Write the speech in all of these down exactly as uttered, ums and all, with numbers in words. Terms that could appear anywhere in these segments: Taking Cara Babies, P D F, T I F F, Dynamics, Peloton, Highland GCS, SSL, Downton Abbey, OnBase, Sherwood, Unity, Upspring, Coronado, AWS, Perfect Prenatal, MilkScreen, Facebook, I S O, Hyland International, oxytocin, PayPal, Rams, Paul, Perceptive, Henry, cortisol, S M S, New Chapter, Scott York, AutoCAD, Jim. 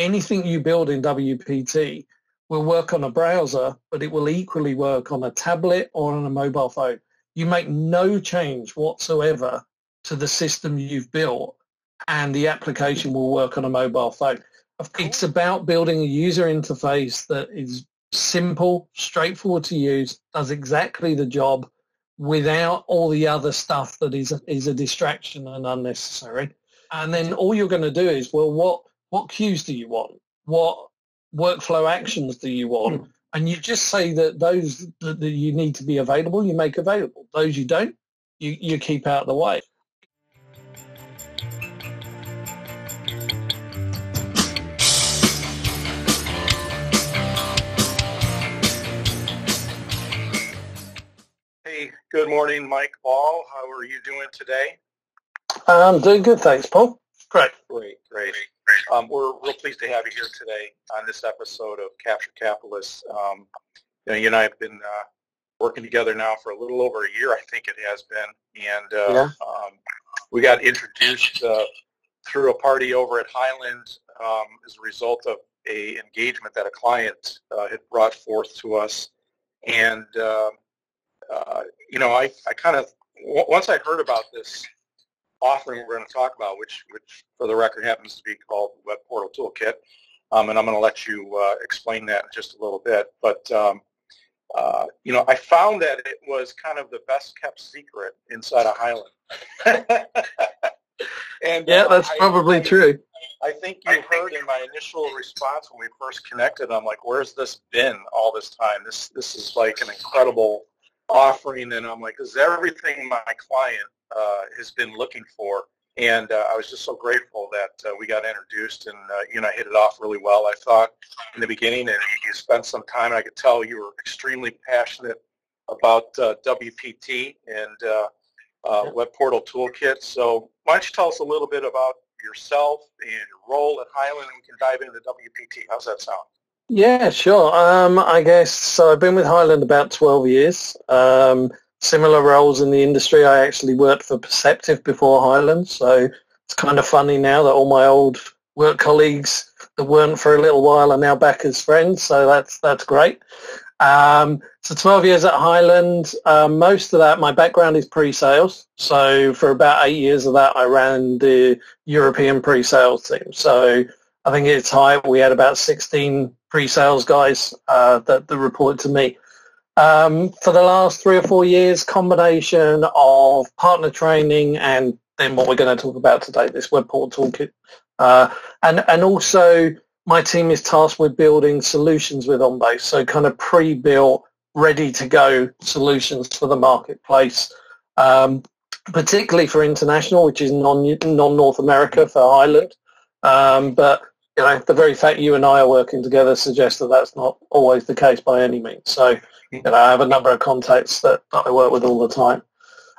anything you build in W P T will work on a browser, but it will equally work on a tablet or on a mobile phone. You make no change whatsoever to the system you've built, and the application will work on a mobile phone. It's about building a user interface that is simple, straightforward to use, does exactly the job without all the other stuff that is a, is a distraction and unnecessary. And then all you're going to do is, well, what, what queues do you want? What workflow actions do you want? And you just say that those that you need to be available, you make available. Those you don't, you, you keep out of the way. Good morning, Mike Ball. How are you doing today? I'm doing good, thanks, Paul. Great. Great, great. great. Um, we're real pleased to have you here today on this episode of Capture Capitalists. Um, you know, you and I have been uh, working together now for a little over a year, I think it has been, and uh, yeah. um, we got introduced uh, through a party over at Highland um, as a result of a engagement that a client uh, had brought forth to us, and uh, Uh, you know, I, I kind of, w- once I heard about this offering we're going to talk about, which, which for the record happens to be called Web Portal Toolkit, um, and I'm going to let you uh, explain that in just a little bit, but, um, uh, you know, I found that it was kind of the best kept secret inside of Highland. and, yeah, that's I, probably I, true. I think you I heard think in my initial response when we first connected, I'm like, where's this been all this time? This This is like an incredible offering, and I'm like, this is everything my client uh, has been looking for, and uh, I was just so grateful that uh, we got introduced, and uh, you know, I hit it off really well, I thought, in the beginning, and you spent some time, and I could tell you were extremely passionate about uh, W P T and uh, uh, Web Portal Toolkit, so why don't you tell us a little bit about yourself and your role at Highland, and we can dive into W P T. How's that sound? Yeah, sure. Um, I guess so. I've been with Highland about twelve years. Um, similar roles in the industry. I actually worked for Perceptive before Highland, so it's kind of funny now that all my old work colleagues that weren't for a little while are now back as friends. So that's that's great. Um, so twelve years at Highland. Uh, most of that, my background is pre-sales. So for about eight years of that, I ran the European pre-sales team. So I think it's high. We had about sixteen pre-sales guys uh, that, that reported to me. Um, for the last three or four years, combination of partner training and then what we're going to talk about today, this Web Portal Toolkit. Uh, and, and also my team is tasked with building solutions with OnBase, so kind of pre-built, ready-to-go solutions for the marketplace, um, particularly for international, which is non, non-North America for Highland. Um, but you know, the very fact you and I are working together suggests that that's not always the case by any means. So you know, I have a number of contacts that, that I work with all the time.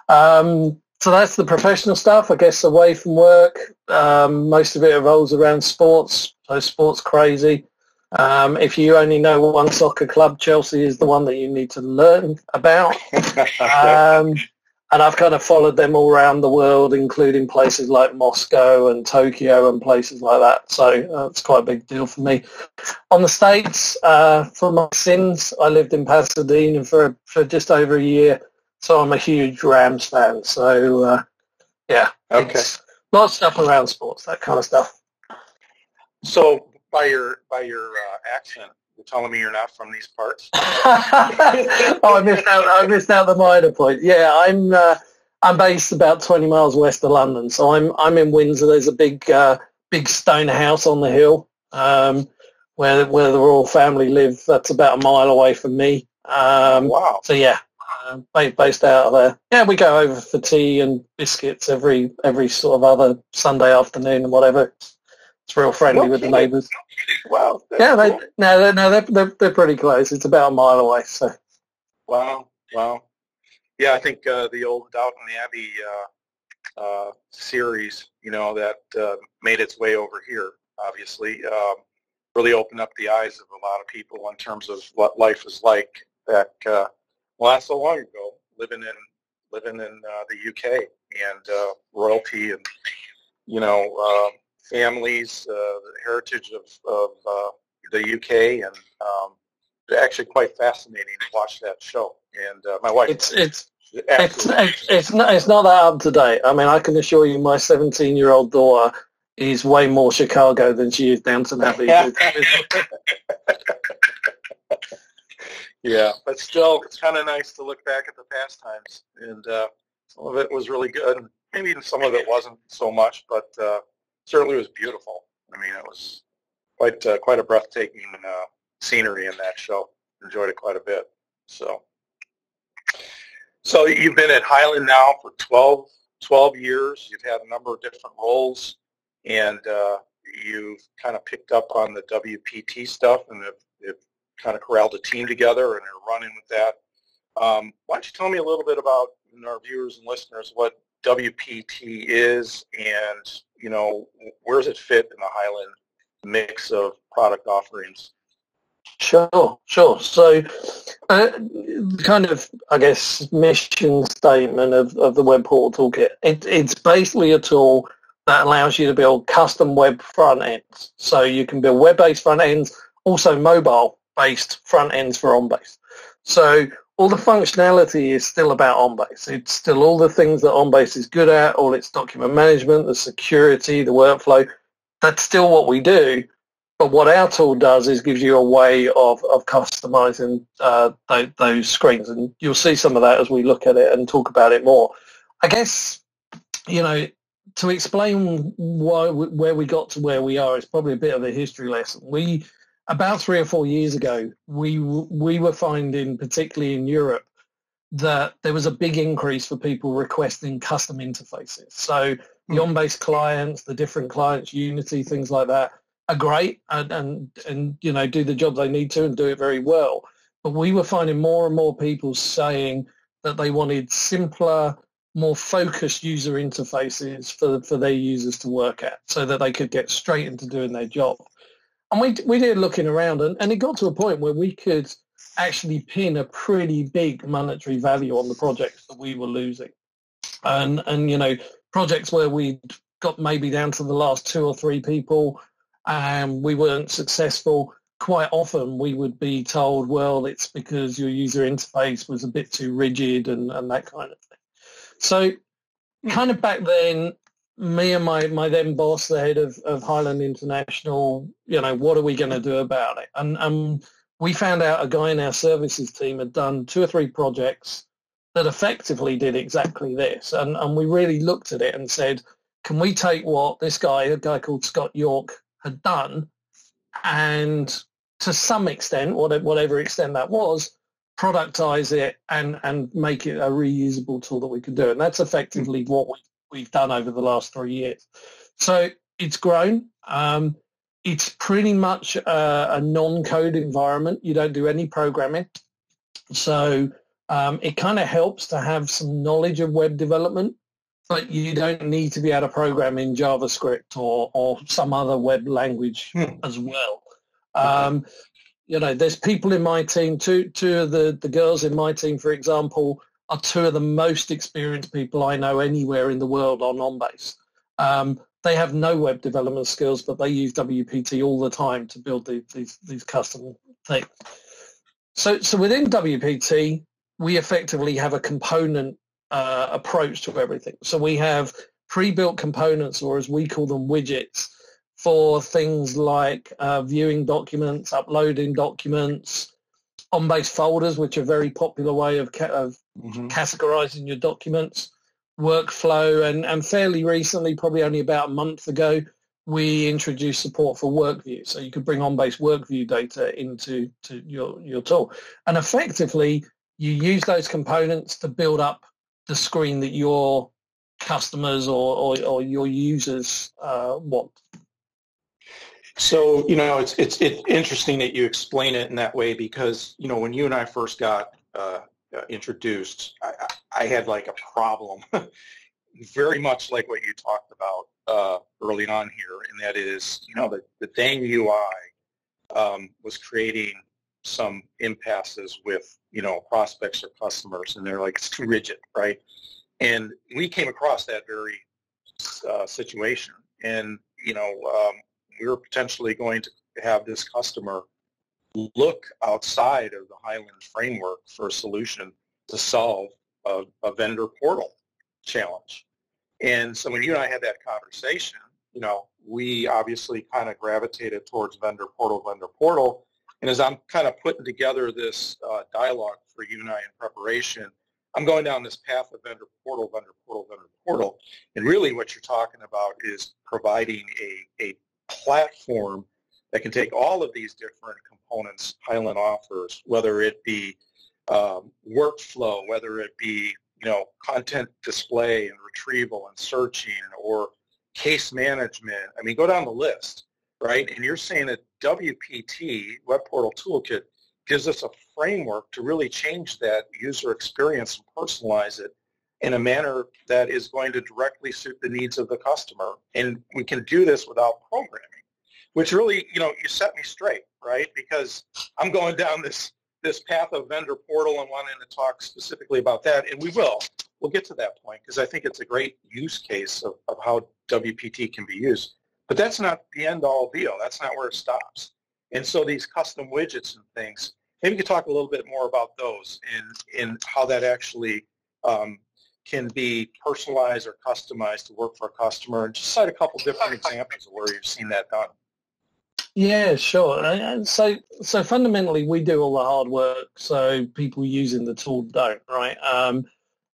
Um, so that's the professional stuff, I guess, away from work. Um, most of it revolves around sports, so sports crazy. Um, if you only know one soccer club, Chelsea is the one that you need to learn about. Um, and I've kind of followed them all around the world, including places like Moscow and Tokyo and places like that. So uh, it's quite a big deal for me. On the States, uh, for my sins, I lived in Pasadena for, for just over a year. So I'm a huge Rams fan. So, uh, yeah, okay. Lots of stuff around sports, that kind of stuff. So by your, by your uh, accent, telling me you're not from these parts. oh, I missed out. I missed out the minor point. Yeah, I'm. Uh, I'm based about twenty miles west of London, so I'm. I'm in Windsor. There's a big, uh, big stone house on the hill um, where where the royal family live. That's about a mile away from me. Um, wow. So yeah, I'm based out of there. Yeah, we go over for tea and biscuits every every sort of other Sunday afternoon and whatever. It's real friendly no with kidding. the neighbours. No wow. Yeah, they, cool. no, they're, no, they're, they're, they're pretty close. It's about a mile away. So. Wow, wow. Yeah, I think uh, the old Downton Abbey uh, uh, series, you know, that uh, made its way over here, obviously, um, really opened up the eyes of a lot of people in terms of what life is like back, uh, well, not so long ago, living in living in uh, the U K and uh, royalty and, you know, uh, families, uh, the heritage of, of uh, the U K, and um, actually quite fascinating to watch that show. And uh, my wife, it's it's it's, it's it's not it's not that up to date. I mean, I can assure you, my seventeen-year-old daughter is way more Chicago than she is Downton Abbey. Yeah, but still, it's kind of nice to look back at the past times, and uh, some of it was really good. Maybe some of it wasn't so much, but uh, certainly was beautiful. I mean, it was quite uh, quite a breathtaking uh, scenery in that show. Enjoyed it quite a bit. So, so you've been at Highland now for twelve, twelve years. You've had a number of different roles, and uh, you've kind of picked up on the W P T stuff, and have, have kind of corralled a team together and are running with that. Um, why don't you tell me a little bit about, and our viewers and listeners, what W P T is, and, you know, where does it fit in the Highland mix of product offerings? Sure, sure. So uh, kind of, I guess, mission statement of, of the Web Portal Toolkit, it, it's basically a tool that allows you to build custom web front ends. So you can build web-based front ends, also mobile-based front ends for OnBase. So all the functionality is still about OnBase. It's still all the things that OnBase is good at, all its document management, the security, the workflow. That's still what we do. But what our tool does is gives you a way of, of customizing uh, those, those screens. And you'll see some of that as we look at it and talk about it more. I guess, you know, to explain why, where we got to where we are is probably a bit of a history lesson. We... About three or four years ago, we we were finding, particularly in Europe, that there was a big increase for people requesting custom interfaces. So the on-base clients, the different clients, Unity, things like that, are great and, and, and, you know, do the job they need to and do it very well. But we were finding more and more people saying that they wanted simpler, more focused user interfaces for, for their users to work at so that they could get straight into doing their job. And we we did looking around, and, and it got to a point where we could actually pin a pretty big monetary value on the projects that we were losing. And, and you know, projects where we got maybe down to the last two or three people and we weren't successful, quite often we would be told, well, it's because your user interface was a bit too rigid and, and that kind of thing. So kind of back then, me and my, my then boss, the head of, of Hyland International, you know, what are we going to do about it? And um, we found out a guy in our services team had done two or three projects that effectively did exactly this. And, and we really looked at it and said, can we take what this guy, a guy called Scott York, had done and to some extent, whatever extent that was, productize it and, and make it a reusable tool that we could do. And that's effectively what we we've done over the last three years. So it's grown. Um, it's pretty much a, a non-code environment. You don't do any programming. So um, it kind of helps to have some knowledge of web development, but you don't need to be able to program in JavaScript or, or some other web language hmm. as well. Um, you know, there's people in my team, two, two of the, the girls in my team, for example, are two of the most experienced people I know anywhere in the world on OnBase. Um, they have no web development skills, but they use W P T all the time to build the, these these custom things. So, so within W P T, we effectively have a component uh, approach to everything. So we have pre-built components, or as we call them, widgets, for things like uh, viewing documents, uploading documents, on-base folders, which are a very popular way of, ca- of mm-hmm. categorizing your documents, workflow, and, and fairly recently, probably only about a month ago, we introduced support for WorkView. So you could bring on-base WorkView data into to your, your tool. And effectively, you use those components to build up the screen that your customers or, or, or your users uh, want. So, you know, it's, it's it's interesting that you explain it in that way because, you know, when you and I first got uh, introduced, I, I had like a problem, very much like what you talked about uh, early on here, and that is, you know, the, the dang U I um, was creating some impasses with, you know, prospects or customers, and they're like, it's too rigid, right? And we came across that very uh, situation, and you know, um, we were potentially going to have this customer look outside of the Highland framework for a solution to solve a, a vendor portal challenge. And so when you and I had that conversation, you know, we obviously kind of gravitated towards vendor portal, vendor portal. And as I'm kind of putting together this uh, dialogue for you and I in preparation, I'm going down this path of vendor portal, vendor portal, vendor portal. And really what you're talking about is providing a, a platform that can take all of these different components Highland offers, whether it be um, workflow, whether it be, you know, content display and retrieval and searching, or case management. I mean, go down the list, right? And you're saying that W P T, Web Portal Toolkit, gives us a framework to really change that user experience and personalize it in a manner that is going to directly suit the needs of the customer. And we can do this without programming, which really, you know, you set me straight, right? Because I'm going down this, this path of vendor portal and wanting to talk specifically about that, and we will. We'll get to that point because I think it's a great use case of, of how W P T can be used. But that's not the end-all, be-all. That's not where it stops. And so these custom widgets and things, maybe you could talk a little bit more about those and, and how that actually um, can be personalized or customized to work for a customer. And just cite a couple different examples of where you've seen that done. Yeah, sure. And so, so fundamentally, we do all the hard work, so people using the tool don't, right? Um,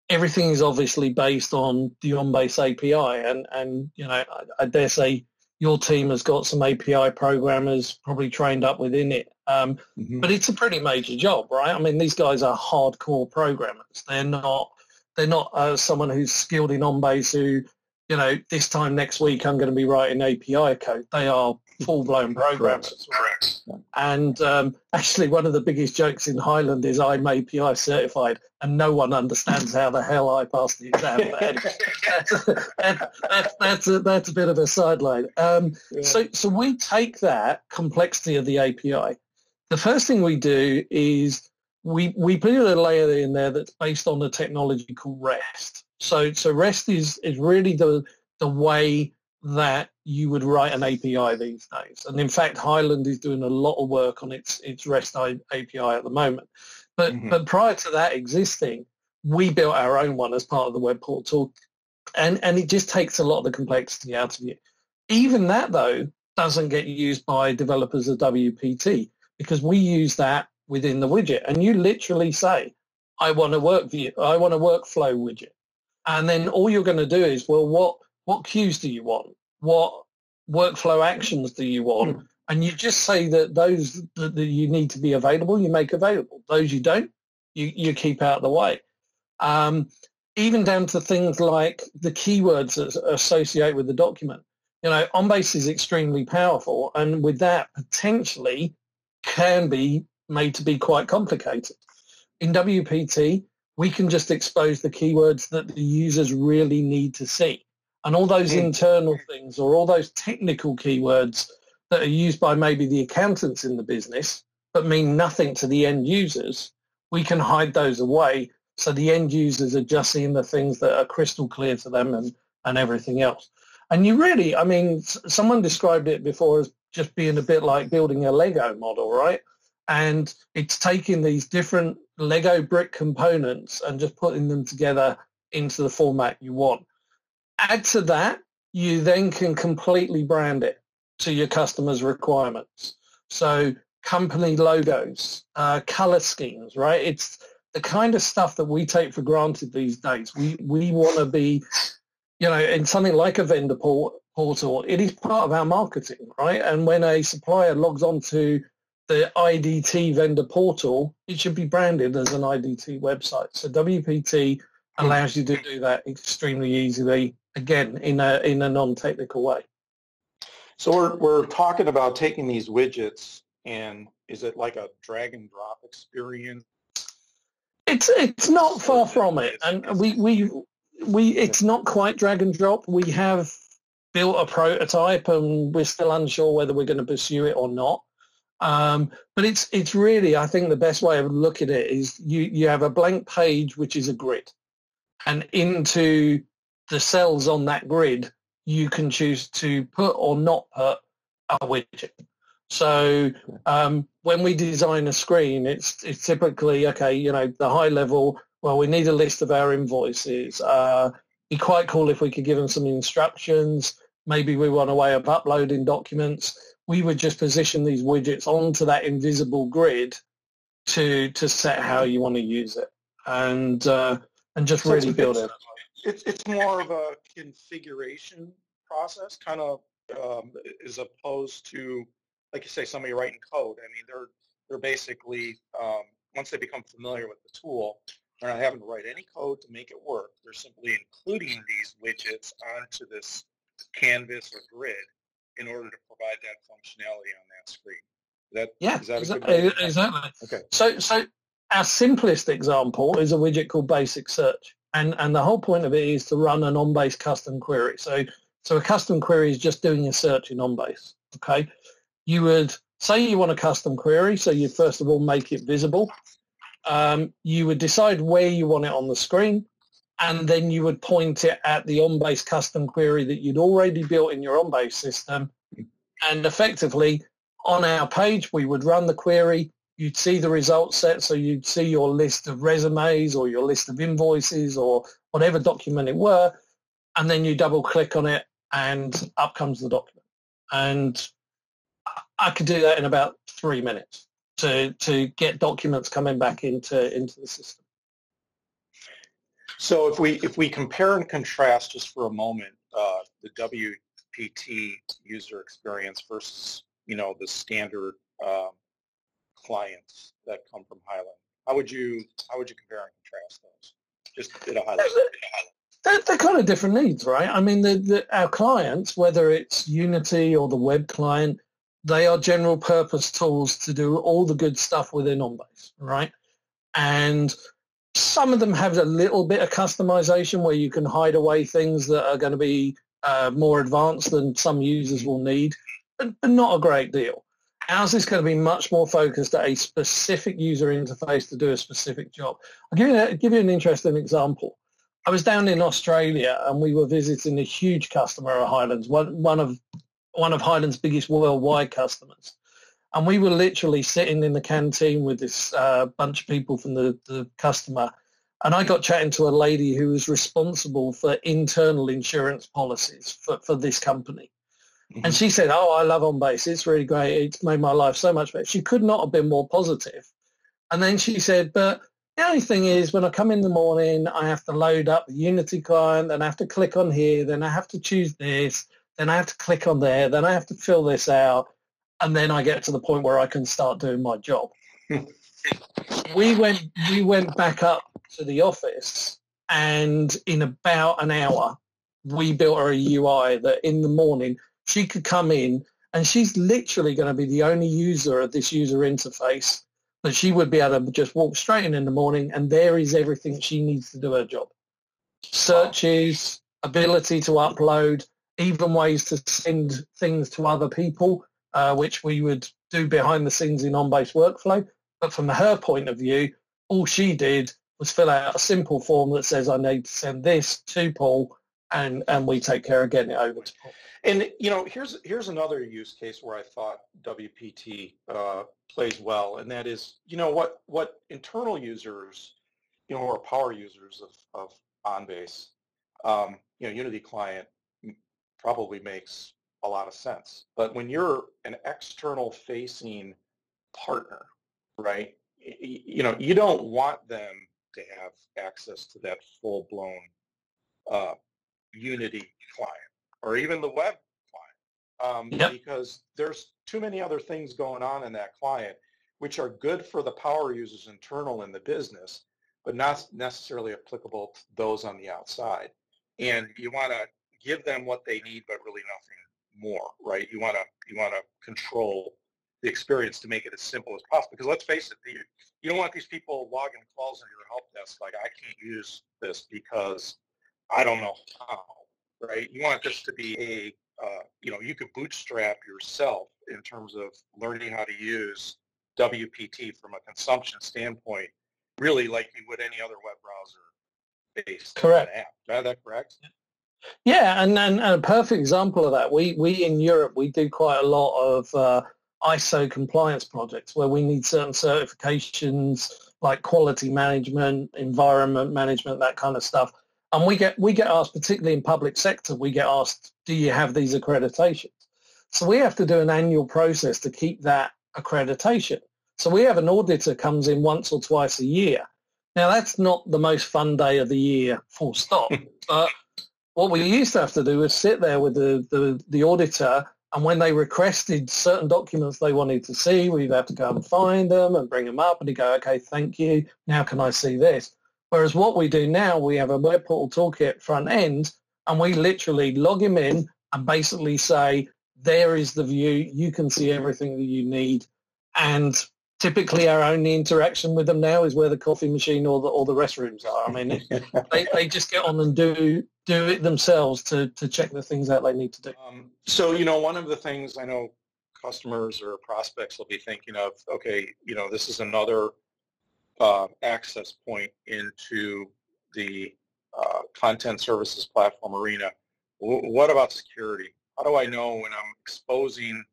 everything is obviously based on the OnBase A P I, and, and you know, I, I dare say your team has got some A P I programmers probably trained up within it. Um, mm-hmm. But it's a pretty major job, right? I mean, these guys are hardcore programmers. They're not, they're not uh, someone who's skilled in OnBase who, you know, this time next week I'm going to be writing A P I code. They are full-blown programmers. Correct. And um, actually one of the biggest jokes in Highland is I'm A P I certified and no one understands how the hell I passed the exam. But anyway, that's, that's, that's, a, that's a bit of a sideline. Um, yeah. so, so we take that complexity of the A P I. The first thing we do is we, we put a layer in there that's based on a technology called REST. So, so REST is, is really the, the way that you would write an A P I these days. And in fact, Highland is doing a lot of work on its, its REST A P I at the moment. But mm-hmm. but prior to that existing, we built our own one as part of the Web Portal Toolkit. And, and it just takes a lot of the complexity out of it. Even that, though, doesn't get used by developers of W P T because we use that within the widget. And you literally say, I want a work view, I want a workflow widget. And then all you're going to do is, well, what what queues do you want? What workflow actions do you want? And you just say that those that you need to be available, you make available. Those you don't, you, you keep out of the way. Um, even down to things like the keywords that associate with the document. You know, OnBase is extremely powerful, and with that potentially can be made to be quite complicated. In W P T, we can just expose the keywords that the users really need to see. And all those internal things or all those technical keywords that are used by maybe the accountants in the business but mean nothing to the end users, we can hide those away so the end users are just seeing the things that are crystal clear to them and, and everything else. And you really, I mean, someone described it before as just being a bit like building a Lego model, right? And it's taking these different Lego brick components and just putting them together into the format you want. Add to that, you then can completely brand it to your customers' requirements. So company logos, uh, color schemes, right? It's the kind of stuff that we take for granted these days. We we want to be, you know, in something like a vendor portal, it is part of our marketing, right? And when a supplier logs on to the I D T vendor portal, it should be branded as an I D T website. So W P T allows you to do that extremely easily, again, in a in a non-technical way. So we're we're talking about taking these widgets, and is it like a drag and drop experience? It's it's not far from it, and we we we it's not quite drag and drop. We have built a prototype, and we're still unsure whether we're going to pursue it or not. Um, but it's it's really, I think the best way of looking at it is you you have a blank page which is a grid. And into the cells on that grid, you can choose to put or not put a widget. So um, when we design a screen, it's it's typically, okay, you know, the high level, well, we need a list of our invoices. Uh, it'd be quite cool if we could give them some instructions. Maybe we want a way of uploading documents. We would just position these widgets onto that invisible grid to to set how you want to use it, and uh, and just so really it's, build it. It's it's more of a configuration process, kind of, um, as opposed to, like you say, somebody writing code. I mean, they're they're basically um, once they become familiar with the tool, they're not having to write any code to make it work. They're simply including these widgets onto this canvas or grid in order to provide that functionality on that screen. That, yeah, is that exactly. exactly. Okay. So, so our simplest example is a widget called Basic Search, and and the whole point of it is to run an on-base custom query. So, so a custom query is just doing a search in on-base. Okay, you would say you want a custom query, so you first of all make it visible. Um, you would decide where you want it on the screen, and then you would point it at the on-base custom query that you'd already built in your on-base system, and effectively, on our page, we would run the query. You'd see the results set, so you'd see your list of resumes or your list of invoices or whatever document it were, and then you double-click on it, and up comes the document. And I could do that in about three minutes to to get documents coming back into into the system. So if we if we compare and contrast just for a moment uh, the W P T user experience versus, you know, the standard uh, clients that come from Highland, how would you how would you compare and contrast those? Just at a high level. They're, they're kind of different needs, right? I mean, the, the, our clients, whether it's Unity or the web client, they are general purpose tools to do all the good stuff within OnBase, right? And some of them have a little bit of customization where you can hide away things that are going to be uh, more advanced than some users will need, but not a great deal. Ours is going to be much more focused at a specific user interface to do a specific job. I'll give you, a, give you an interesting example. I was down in Australia and we were visiting a huge customer of Highland's, one, one of one of Highland's biggest worldwide customers. And we were literally sitting in the canteen with this uh, bunch of people from the, the customer, and I got chatting to a lady who was responsible for internal insurance policies for, for this company. Mm-hmm. And she said, oh, I love OnBase. It's really great. It's made my life so much better. She could not have been more positive. And then she said, but the only thing is when I come in the morning, I have to load up the Unity client, then I have to click on here, then I have to choose this, then I have to click on there, then I have to fill this out, and then I get to the point where I can start doing my job. we went we went back up to the office, and in about an hour, we built her a U I that in the morning – she could come in, and she's literally going to be the only user of this user interface, but she would be able to just walk straight in in the morning, and there is everything she needs to do her job. Searches, ability to upload, even ways to send things to other people, uh, which we would do behind the scenes in on-base workflow. But from her point of view, all she did was fill out a simple form that says, I need to send this to Paul, and, and we take care of getting it over to Paul. And, you know, here's here's another use case where I thought W P T uh, plays well, and that is, you know, what, what internal users, you know, who are power users of, of OnBase, um, you know, Unity client probably makes a lot of sense. But when you're an external-facing partner, right, you, you know, you don't want them to have access to that full-blown uh, Unity client, or even the web client, um, yep. because there's too many other things going on in that client, which are good for the power users internal in the business, but not necessarily applicable to those on the outside. And you want to give them what they need, but really nothing more, right? You want to you want to control the experience to make it as simple as possible. Because let's face it, you, you don't want these people logging calls into your help desk like, I can't use this because I don't know how. Right? You want this to be a, uh, you know, you could bootstrap yourself in terms of learning how to use W P T from a consumption standpoint, really like you would any other web browser-based app. Is that correct? Yeah, and, and, and a perfect example of that, we, we in Europe, we do quite a lot of uh, I S O compliance projects where we need certain certifications like quality management, environment management, that kind of stuff. And we get, we get asked, particularly in public sector, we get asked, do you have these accreditations? So we have to do an annual process to keep that accreditation. So we have an auditor comes in once or twice a year. Now, that's not the most fun day of the year, full stop. But what we used to have to do was sit there with the, the, the auditor, and when they requested certain documents they wanted to see, we'd have to go and find them and bring them up, and he'd go, okay, thank you, now can I see this? Whereas what we do now, we have a Web Portal Toolkit front end, and we literally log him in and basically say, there is the view, you can see everything that you need, and typically our only interaction with them now is where the coffee machine or the or the restrooms are. I mean, they, they just get on and do do it themselves to, to check the things that they need to do. Um, so, you know, one of the things I know customers or prospects will be thinking of, okay, you know, this is another uh, access point into the uh, content services platform arena. W- what about security? How do I know when I'm exposing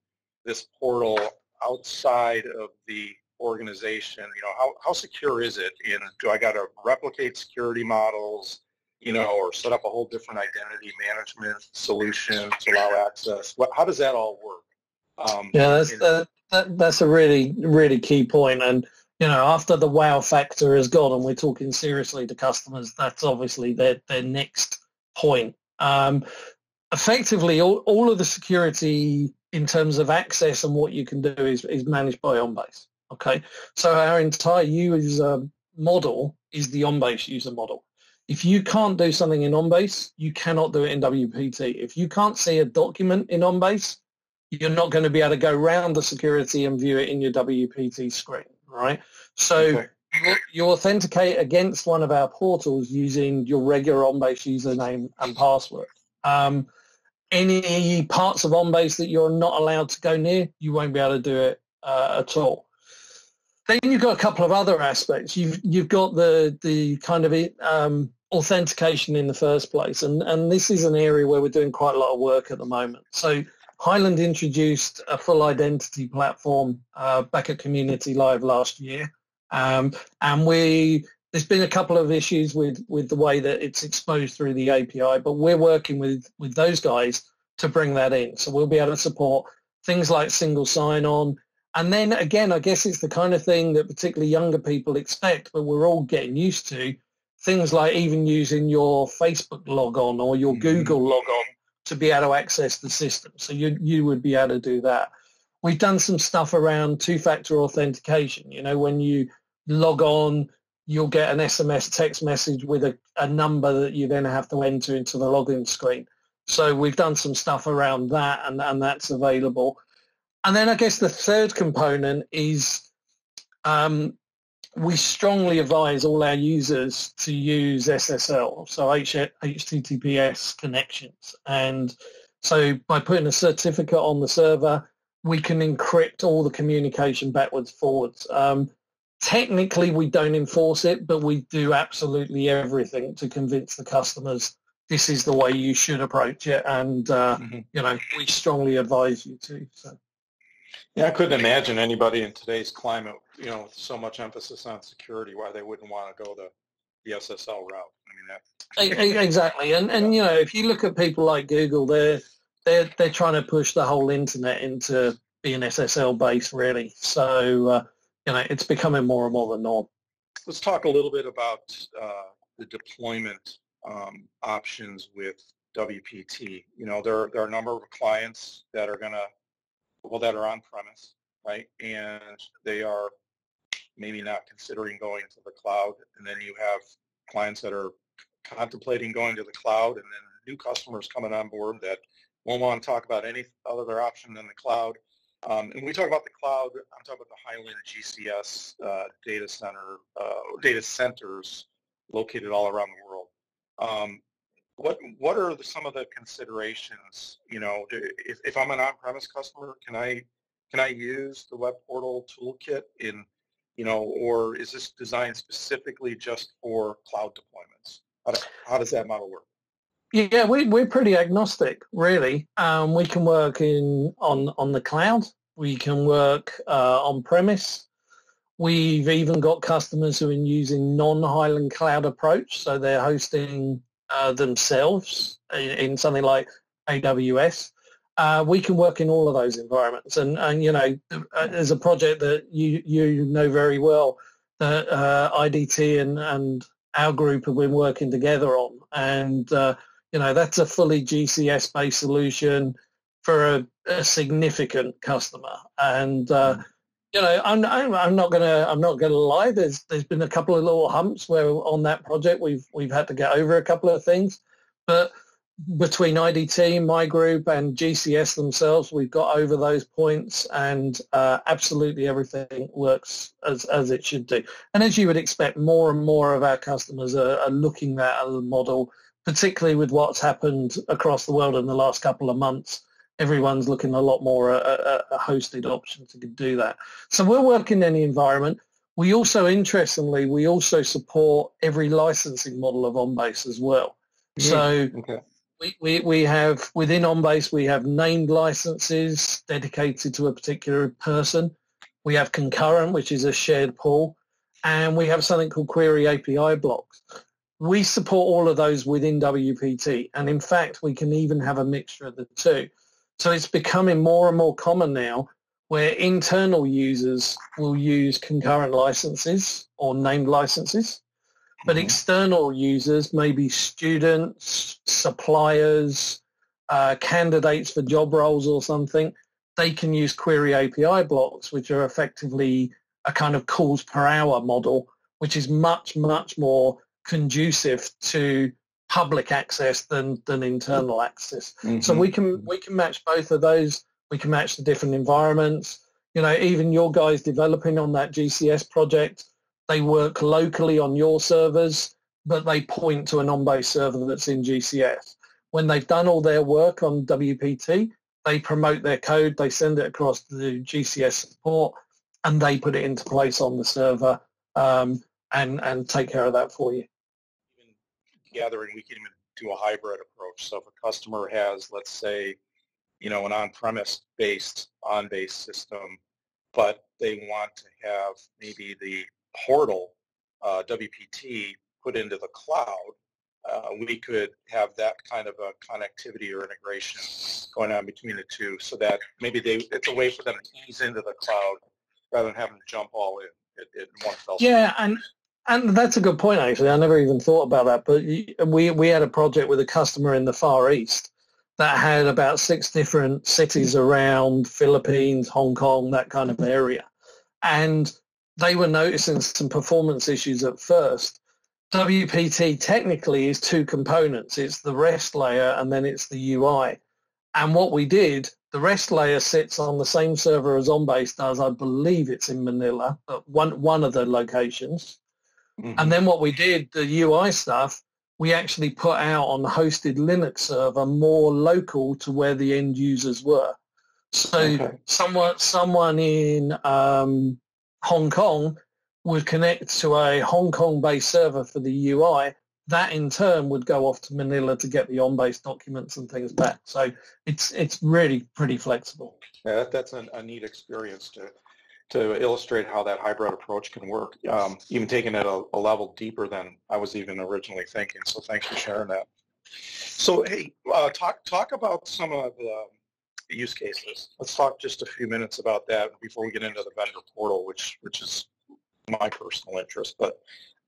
this portal outside of the organization, you know, how, how secure is it? And do I got to replicate security models, you know, or set up a whole different identity management solution to allow access? What, how does that all work? Um, yeah, that's, that, that, that's a really, really key point. And, you know, after the wow factor is gone and we're talking seriously to customers, that's obviously their, their next point. Um, effectively, all, all of the security in terms of access and what you can do is, is managed by OnBase, okay? So our entire user model is the OnBase user model. If you can't do something in OnBase, you cannot do it in W P T. If you can't see a document in OnBase, you're not going to be able to go round the security and view it in your W P T screen, right? So okay. you, you authenticate against one of our portals using your regular OnBase username and password. Um, Any parts of OnBase that you're not allowed to go near, you won't be able to do it uh, at all. Then you've got a couple of other aspects. You've you've got the the kind of um, authentication in the first place, and and this is an area where we're doing quite a lot of work at the moment. So Hyland introduced a full identity platform uh, back at Community Live last year, um, and we. There's been a couple of issues with, with the way that it's exposed through the A P I, but we're working with, with those guys to bring that in. So we'll be able to support things like single sign-on. And then, again, I guess it's the kind of thing that particularly younger people expect, but we're all getting used to, things like even using your Facebook logon or your mm-hmm. Google logon to be able to access the system. So you you would be able to do that. We've done some stuff around two-factor authentication. You know, when you log on, you'll get an S M S text message with a, a number that you then have to enter into the login screen. So we've done some stuff around that, and, and that's available. And then I guess the third component is um, we strongly advise all our users to use S S L, so H T T P S connections. And so by putting a certificate on the server, we can encrypt all the communication backwards, forwards. Um, Technically, we don't enforce it, but we do absolutely everything to convince the customers this is the way you should approach it, and uh, mm-hmm. you know, we strongly advise you to. So. Yeah, I couldn't imagine anybody in today's climate, you know, with so much emphasis on security, why they wouldn't want to go the, the S S L route. I mean, that exactly, and and you know, if you look at people like Google, they're they're they're trying to push the whole internet into being S S L based, really. So. Uh, You know, it's becoming more and more the norm. Let's talk a little bit about uh, the deployment um, options with W P T. You know, there, there are a number of clients that are going to, well, that are on-premise, right? And they are maybe not considering going to the cloud. And then you have clients that are contemplating going to the cloud, and then new customers coming on board that won't want to talk about any other option than the cloud. Um, and when we talk about the cloud, I'm talking about the Highland G C S uh, data center, uh, data centers located all around the world. Um, what what are the, some of the considerations? You know, if, if I'm an on-premise customer, can I can I use the Web Portal Toolkit in, you know, or is this designed specifically just for cloud deployments? How, do, how does that model work? Yeah, we, we're pretty agnostic, really. Um, we can work in on, on the cloud. We can work uh, on-premise. We've even got customers who are using non-Highland Cloud approach, so they're hosting uh, themselves in, in something like A W S. Uh, we can work in all of those environments. And, and you know, there's a project that you, you know very well that uh, I D T and, and our group have been working together on. And, uh, you know, that's a fully G C S-based solution for a, a significant customer. And, uh, you know, I'm, I'm not going to I'm not going to lie. There's There's been a couple of little humps where on that project we've we've had to get over a couple of things. But between I D T, my group, and G C S themselves, we've got over those points, and uh, absolutely everything works as, as it should do. And as you would expect, more and more of our customers are, are looking at a model, particularly with what's happened across the world in the last couple of months. Everyone's looking a lot more at a hosted option to do that. So we're working in any environment. We also, interestingly, we also support every licensing model of OnBase as well. Mm-hmm. So okay. We, we, we have, within OnBase, we have named licenses dedicated to a particular person. We have concurrent, which is a shared pool, and we have something called query A P I blocks. We support all of those within W P T, and in fact, we can even have a mixture of the two. So it's becoming more and more common now where internal users will use concurrent licenses or named licenses. But external users, maybe students, suppliers, uh, candidates for job roles or something, they can use query A P I blocks, which are effectively a kind of calls per hour model, which is much, much more conducive to public access than, than internal access. Mm-hmm. So we can we can match both of those. We can match the different environments. You know, even your guys developing on that G C S project, they work locally on your servers, but they point to an on-base server that's in G C S. When they've done all their work on W P T, they promote their code, they send it across to the G C S support, and they put it into place on the server um, and, and take care of that for you. Even gathering, we can even do a hybrid approach. So if a customer has, let's say, you know, an on-premise based on-base system, but they want to have maybe the portal uh, W P T put into the cloud, uh, we could have that kind of a connectivity or integration going on between the two, so that maybe they it's a way for them to ease into the cloud rather than having to jump all in in, in one fell. Yeah, and and that's a good point actually. I never even thought about that, but we we had a project with a customer in the Far East that had about six different cities around Philippines, Hong Kong, that kind of area, and they were noticing some performance issues at first. W P T technically is two components. It's the REST layer and then it's the U I. And what we did, the REST layer sits on the same server as OnBase does. I believe it's in Manila, but one, one of the locations. Mm-hmm. And then what we did, the U I stuff, we actually put out on the hosted Linux server more local to where the end users were. So okay. someone, someone in... Um, Hong Kong would connect to a Hong Kong-based server for the U I. That in turn would go off to Manila to get the on-base documents and things back. So it's it's really pretty flexible. Yeah, that, that's an, a neat experience to to illustrate how that hybrid approach can work. Um, even taking it a, a level deeper than I was even originally thinking. So thanks for sharing that. So hey, uh, talk talk about some of the use cases. Let's talk just a few minutes about that before we get into the vendor portal, which which is my personal interest. But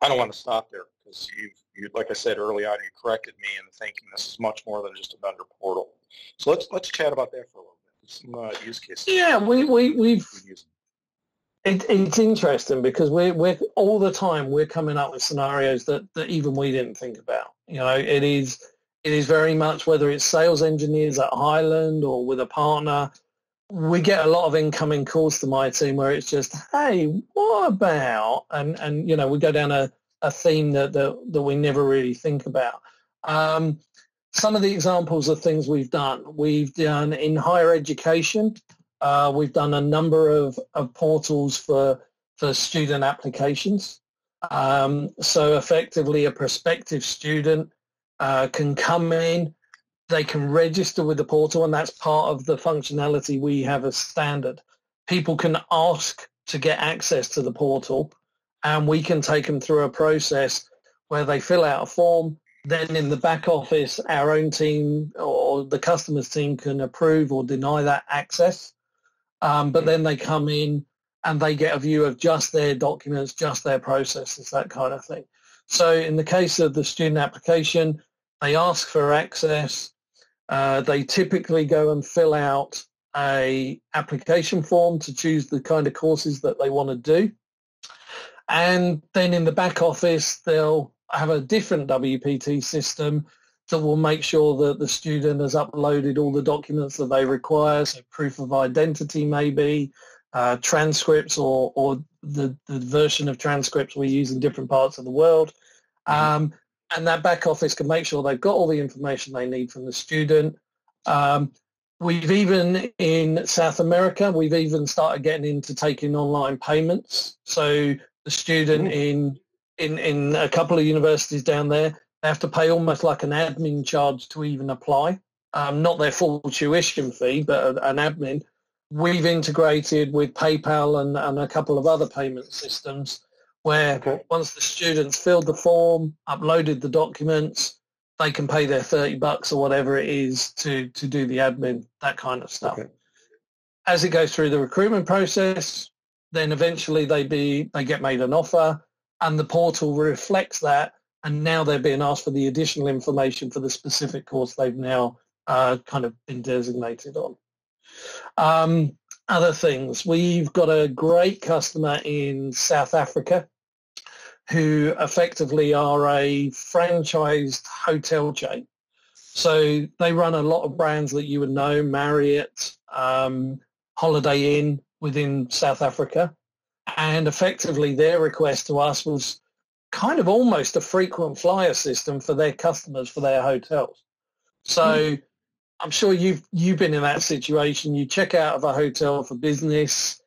I don't want to stop there because you, you, like I said early on, you corrected me in thinking this is much more than just a vendor portal. So let's let's chat about that for a little bit. Some uh, use cases. Yeah, we we we've. It, it's interesting because we're we're all the time we're coming up with scenarios that that even we didn't think about. You know, it is. It is very much whether it's sales engineers at Highland or with a partner. We get a lot of incoming calls to my team where it's just, hey, what about? And, and you know, we go down a, a theme that, that, that we never really think about. Um, some of the examples of things we've done. We've done in higher education. Uh, we've done a number of, of portals for, for student applications. Um, so effectively a prospective student uh, can come in. They can register with the portal, and that's part of the functionality we have as standard. People can ask to get access to the portal, and we can take them through a process where they fill out a form. Then in the back office, our own team or the customer's team can approve or deny that access. Um, but then they come in and they get a view of just their documents, just their processes, that kind of thing. So in the case of the student application, they ask for access. Uh, they typically go and fill out a application form to choose the kind of courses that they want to do. And then in the back office, they'll have a different W P T system that will make sure that the student has uploaded all the documents that they require, so proof of identity maybe, uh, transcripts or, or the, the version of transcripts we use in different parts of the world. Um, and that back office can make sure they've got all the information they need from the student. Um, we've even, in South America, we've even started getting into taking online payments. So the student in In, in a couple of universities down there, they have to pay almost like an admin charge to even apply, um, not their full tuition fee, but an admin. We've integrated with PayPal and, and a couple of other payment systems where okay. once the students filled the form, uploaded the documents, they can pay their thirty bucks or whatever it is to, to do the admin, that kind of stuff. Okay. As it goes through the recruitment process, then eventually they be they get made an offer. And the portal reflects that, and now they're being asked for the additional information for the specific course they've now uh, kind of been designated on. Um, other things, we've got a great customer in South Africa who effectively are a franchised hotel chain. So they run a lot of brands that you would know, Marriott, um, Holiday Inn within South Africa. And effectively their request to us was kind of almost a frequent flyer system for their customers, for their hotels. So mm. I'm sure you've, you've been in that situation. You check out of a hotel for business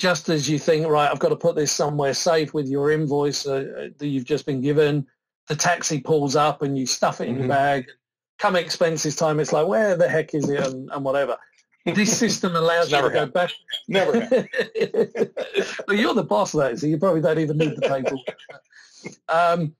just as you think, right, I've got to put this somewhere safe with your invoice uh, that you've just been given. The taxi pulls up and you stuff it mm-hmm. in your bag. Come expenses time, it's like, where the heck is it and, and whatever. This system allows you to go back. Never had. Well, you're the boss, though, so you probably don't even need the table. um,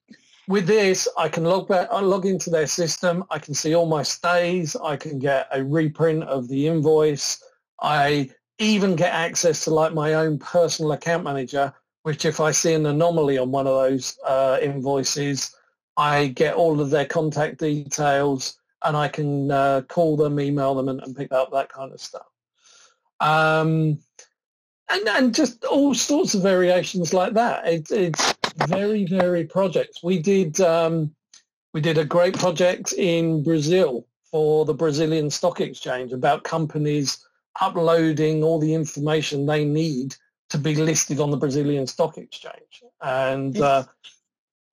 with this, I can log back. I log into their system. I can see all my stays. I can get a reprint of the invoice. I even get access to like my own personal account manager, which if I see an anomaly on one of those uh, invoices, I get all of their contact details. And I can uh, call them, email them, and, and pick up that kind of stuff. Um, and, and just all sorts of variations like that. It, it's very, very projects. We did um, we did a great project in Brazil for the Brazilian Stock Exchange about companies uploading all the information they need to be listed on the Brazilian Stock Exchange. And uh,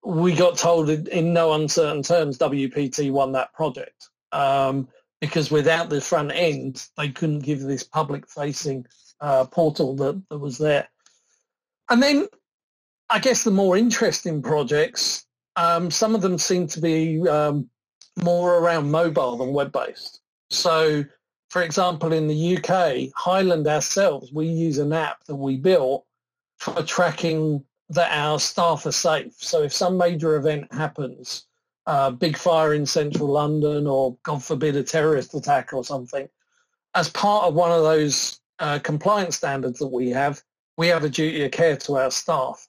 we got told in no uncertain terms W P T won that project um, because without the front end, they couldn't give this public-facing uh, portal that, that was there. And then I guess the more interesting projects, um, some of them seem to be um, more around mobile than web-based. So, for example, in the U K, Highland ourselves, we use an app that we built for tracking that our staff are safe. So if some major event happens, a uh, big fire in central London or, God forbid, a terrorist attack or something, as part of one of those uh, compliance standards that we have, we have a duty of care to our staff.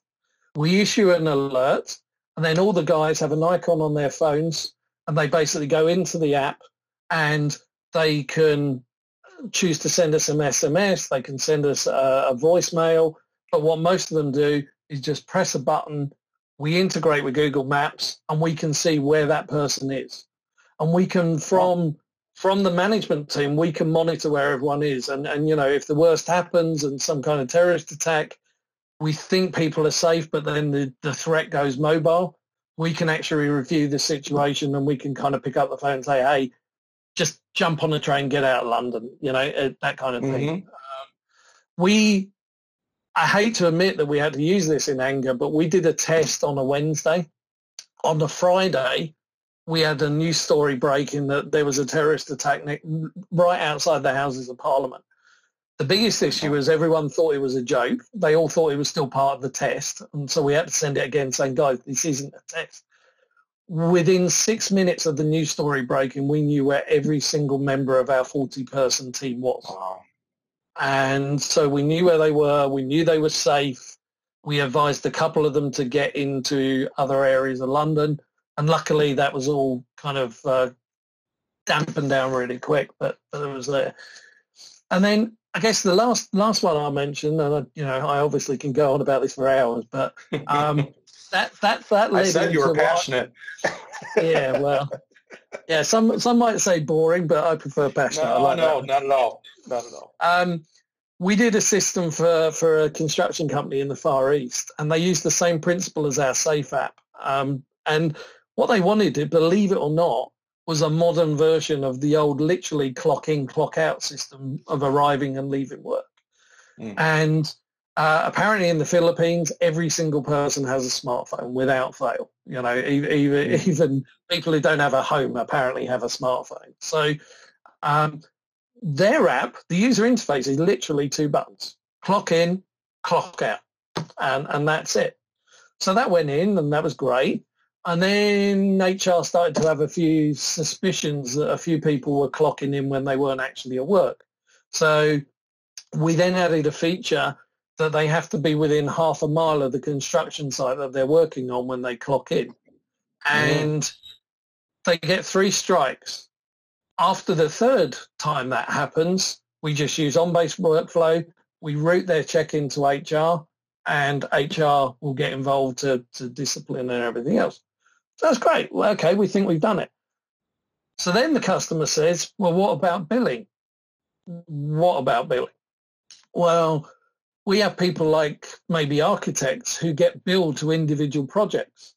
We issue an alert, and then all the guys have an icon on their phones, and they basically go into the app, and they can choose to send us an S M S, they can send us a, a voicemail, but what most of them do is just press a button, we integrate with Google Maps, and we can see where that person is. And we can, from from the management team, we can monitor where everyone is. And, and you know, if the worst happens and some kind of terrorist attack, we think people are safe, but then the, the threat goes mobile. We can actually review the situation, and we can kind of pick up the phone and say, hey, just jump on a train, get out of London, you know, that kind of thing. Mm-hmm. Um, we... I hate to admit that we had to use this in anger, but we did a test on a Wednesday. On a Friday, we had a news story breaking that there was a terrorist attack right outside the Houses of Parliament. The biggest issue is everyone thought it was a joke. They all thought it was still part of the test. And so we had to send it again saying, guys, this isn't a test. Within six minutes of the news story breaking, we knew where every single member of our forty-person team was. Wow. And so we knew where they were. We knew they were safe. We advised a couple of them to get into other areas of London. And luckily, that was all kind of uh, dampened down really quick, but, but it was there. And then I guess the last last one I mentioned, and I, you know, I obviously can go on about this for hours, but um, that that that led I said you were passionate. I, yeah, well, yeah. Some some might say boring, but I prefer passionate. No, I like no, that. not at all, not at all. Um, we did a system for for a construction company in the Far East, and they used the same principle as our Safe app. Um, and what they wanted, believe it or not, was a modern version of the old literally clock in, clock out system of arriving and leaving work. Mm. And uh, apparently in the Philippines, every single person has a smartphone without fail. You know, even, mm. even people who don't have a home apparently have a smartphone. So um, their app, the user interface is literally two buttons, clock in, clock out, and, and that's it. So that went in and that was great. And then H R started to have a few suspicions that a few people were clocking in when they weren't actually at work. So we then added a feature that they have to be within half a mile of the construction site that they're working on when they clock in. And mm. they get three strikes. After the third time that happens, we just use on-base workflow. We route their check-in to H R, and H R will get involved to, to discipline and everything else. So that's great. Well, okay, we think we've done it. So then the customer says, well, what about billing? What about billing? Well, we have people like maybe architects who get billed to individual projects.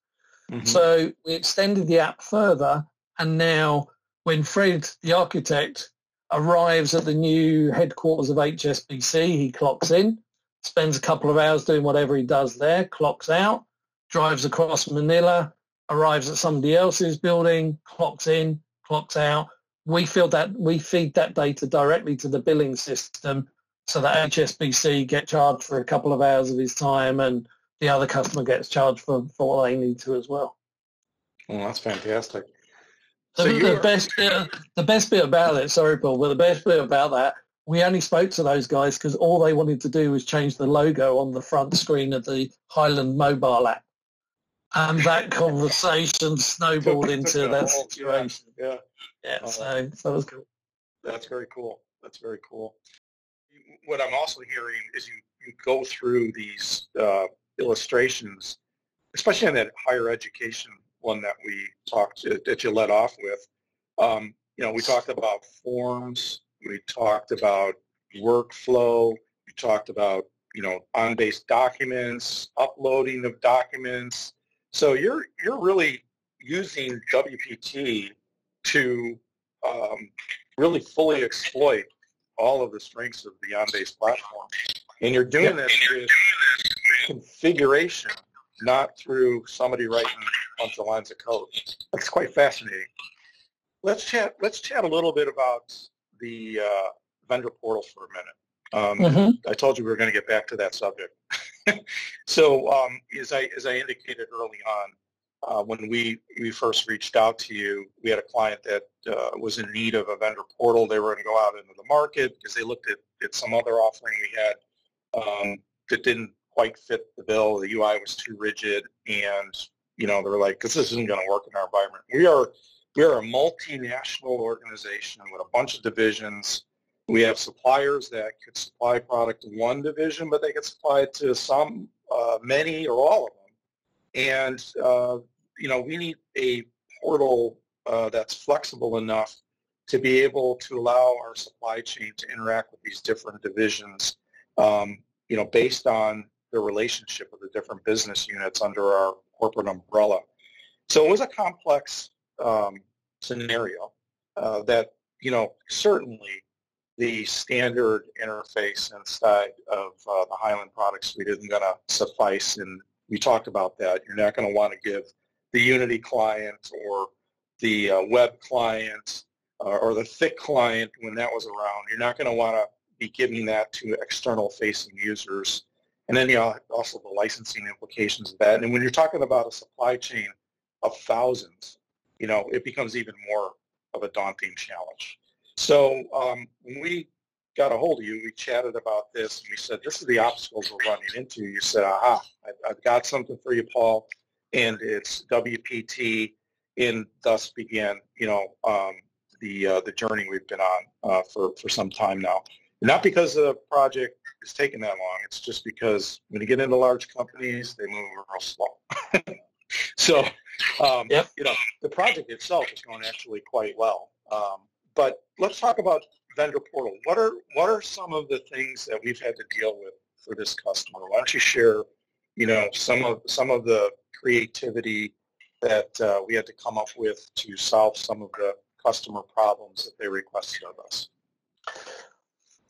Mm-hmm. So we extended the app further, and now when Fred, the architect, arrives at the new headquarters of H S B C, he clocks in, spends a couple of hours doing whatever he does there, clocks out, drives across Manila, arrives at somebody else's building, clocks in, clocks out. We feed that, we feed that data directly to the billing system so that H S B C get charged for a couple of hours of his time and the other customer gets charged for, for what they need to as well. Well, that's fantastic. So so the, best bit, the best bit about it, sorry, Paul, but the best bit about that, we only spoke to those guys because all they wanted to do was change the logo on the front screen of the Highland mobile app. And that conversation snowballed into that situation. Yeah, yeah. yeah so, so that was cool. That's very cool. That's very cool. What I'm also hearing is you, you go through these uh, illustrations, especially on that higher education one that we talked to, that you led off with. Um, you know, we talked about forms. We talked about workflow. We talked about you know on-base documents, uploading of documents. So you're you're really using W P T to um, really fully exploit all of the strengths of the on-base platform, and you're doing yeah. this with configuration, not through somebody writing a bunch of lines of code. That's quite fascinating. Let's chat. Let's chat a little bit about the uh, vendor portal for a minute. Um, mm-hmm. I told you we were going to get back to that subject. So um, as I as I indicated early on, uh, when we, we first reached out to you, we had a client that uh, was in need of a vendor portal. They were going to go out into the market because they looked at, at some other offering we had um, that didn't quite fit the bill. The U I was too rigid, and you know they were like, "This isn't going to work in our environment." We are we are a multinational organization with a bunch of divisions. We have suppliers that could supply product to one division, but they could supply it to some, uh, many, or all of them. And, uh, you know, we need a portal uh, that's flexible enough to be able to allow our supply chain to interact with these different divisions, um, you know, based on the relationship with the different business units under our corporate umbrella. So it was a complex um, scenario uh, that, you know, certainly the standard interface inside of uh, the Highland product suite isn't going to suffice, and we talked about that. You're not going to want to give the Unity client or the uh, web client uh, or the thick client when that was around. You're not going to want to be giving that to external facing users. And then you know, also the licensing implications of that. And when you're talking about a supply chain of thousands, you know, it becomes even more of a daunting challenge. So um, when we got a hold of you, we chatted about this, and we said, this is the obstacles we're running into. You said, aha, I've, I've got something for you, Paul, and it's W P T, and thus began, you know, um, the uh, the journey we've been on uh, for, for some time now. And not because the project is taking that long. It's just because when you get into large companies, they move real slow. So, um, yep. you know, the project itself is going actually quite well. Um, but let's talk about vendor portal. What are what are some of the things that we've had to deal with for this customer? Why don't you share, you know, some of some of the creativity that uh, we had to come up with to solve some of the customer problems that they requested of us?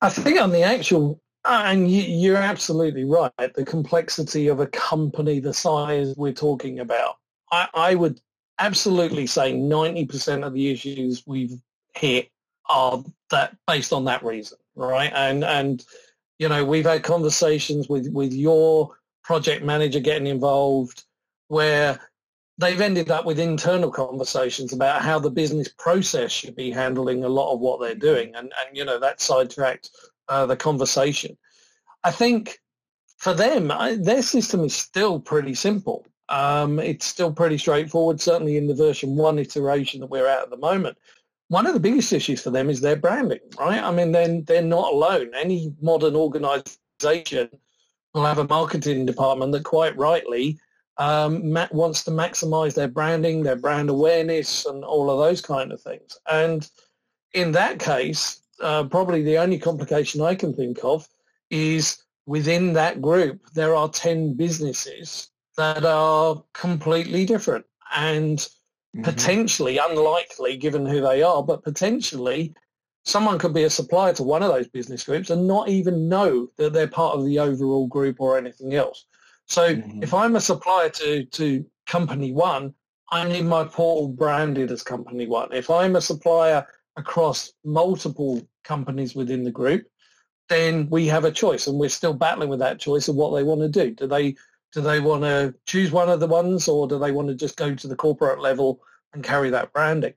I think on the actual, and you're absolutely right, the complexity of a company the size we're talking about, I, I would absolutely say ninety percent of the issues we've hit are that based on that reason, right? And, and you know, we've had conversations with, with your project manager getting involved where they've ended up with internal conversations about how the business process should be handling a lot of what they're doing. And, and you know, that sidetracked uh, the conversation. I think for them, I, their system is still pretty simple. Um, it's still pretty straightforward, certainly in the version one iteration that we're at at the moment. One of the biggest issues for them is their branding, right? I mean, then they're not alone. Any modern organization will have a marketing department that quite rightly um, wants to maximize their branding, their brand awareness, and all of those kind of things. And in that case, uh, probably the only complication I can think of is within that group, there are ten businesses that are completely different and Mm-hmm. potentially unlikely given who they are, but potentially someone could be a supplier to one of those business groups and not even know that they're part of the overall group or anything else. So mm-hmm. if I'm a supplier to, to company one, I need my portal branded as company one. If I'm a supplier across multiple companies within the group, then we have a choice, and we're still battling with that choice of what they want to do. Do they Do they want to choose one of the ones, or do they want to just go to the corporate level and carry that branding?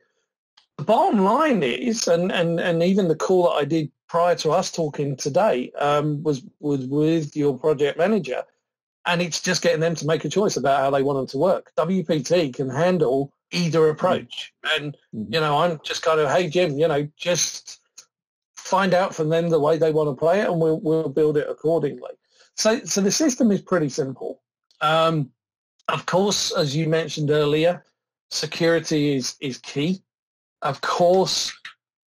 The bottom line is, and, and, and even the call that I did prior to us talking today um, was, was with your project manager, and it's just getting them to make a choice about how they want them to work. W P T can handle either approach. And, you know, I'm just kind of, hey, Jim, you know, just find out from them the way they want to play it, and we'll, we'll build it accordingly. So, so the system is pretty simple. Um, of course, as you mentioned earlier, security is, is key. Of course,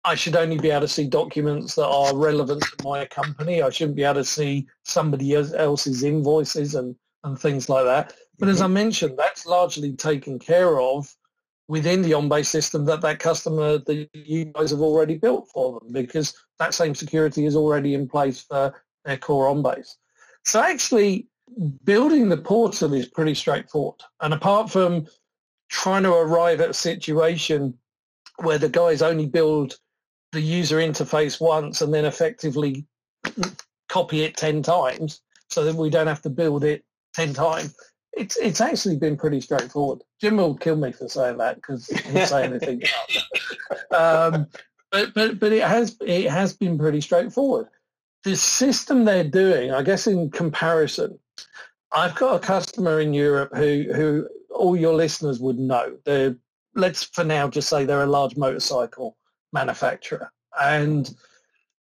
I should only be able to see documents that are relevant to my company. I shouldn't be able to see somebody else's invoices and, and things like that. But mm-hmm. as I mentioned, that's largely taken care of within the OnBase system that that customer that you guys have already built for them, because that same security is already in place for their core OnBase. So actually, building the portal is pretty straightforward. And apart from trying to arrive at a situation where the guys only build the user interface once and then effectively copy it ten times so that we don't have to build it ten times, it's it's actually been pretty straightforward. Jim will kill me for saying that because he didn't say anything about um, but, but, but it has it has been pretty straightforward. The system they're doing, I guess in comparison, I've got a customer in Europe who, who all your listeners would know. They're, let's for now just say they're a large motorcycle manufacturer. And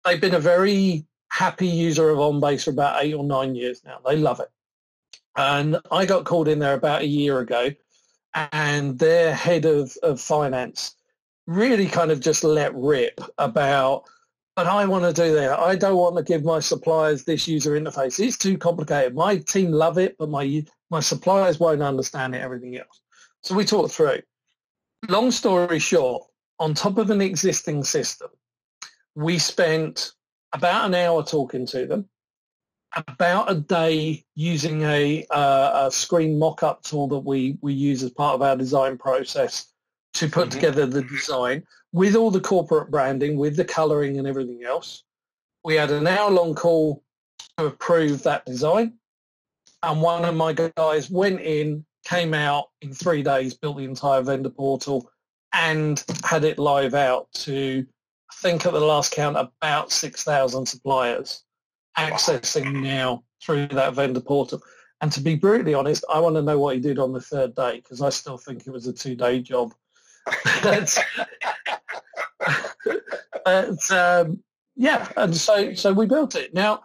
they've been a very happy user of OnBase for about eight or nine years now. They love it. And I got called in there about a year ago, and their head of, of finance really kind of just let rip about, but I want to do that. I don't want to give my suppliers this user interface. It's too complicated. My team love it, but my my suppliers won't understand it, everything else. So we talked through. Long story short, on top of an existing system, we spent about an hour talking to them, about a day using a, uh, a screen mock-up tool that we, we use as part of our design process to put mm-hmm. together the design with all the corporate branding, with the colouring and everything else. We had an hour-long call to approve that design, and one of my guys went in, came out in three days, built the entire vendor portal, and had it live out to, I think at the last count, about six thousand suppliers accessing wow. now through that vendor portal. And to be brutally honest, I want to know what he did on the third day, because I still think it was a two-day job. But, but um, yeah, and so so we built it. Now,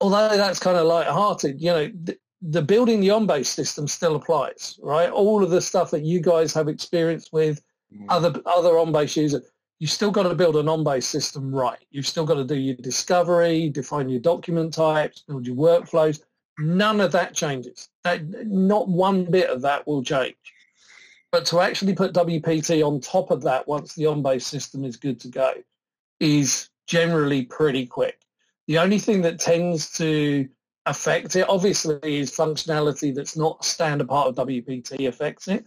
although that's kind of light-hearted, you know, th- the building the OnBase system still applies, right? All of the stuff that you guys have experience with, mm. other other OnBase users, you've still got to build an OnBase system right. You've still got to do your discovery, define your document types, build your workflows. None of that changes. That, not one bit of that will change. But to actually put W P T on top of that once the on-base system is good to go is generally pretty quick. The only thing that tends to affect it, obviously, is functionality that's not a standard part of W P T affects it.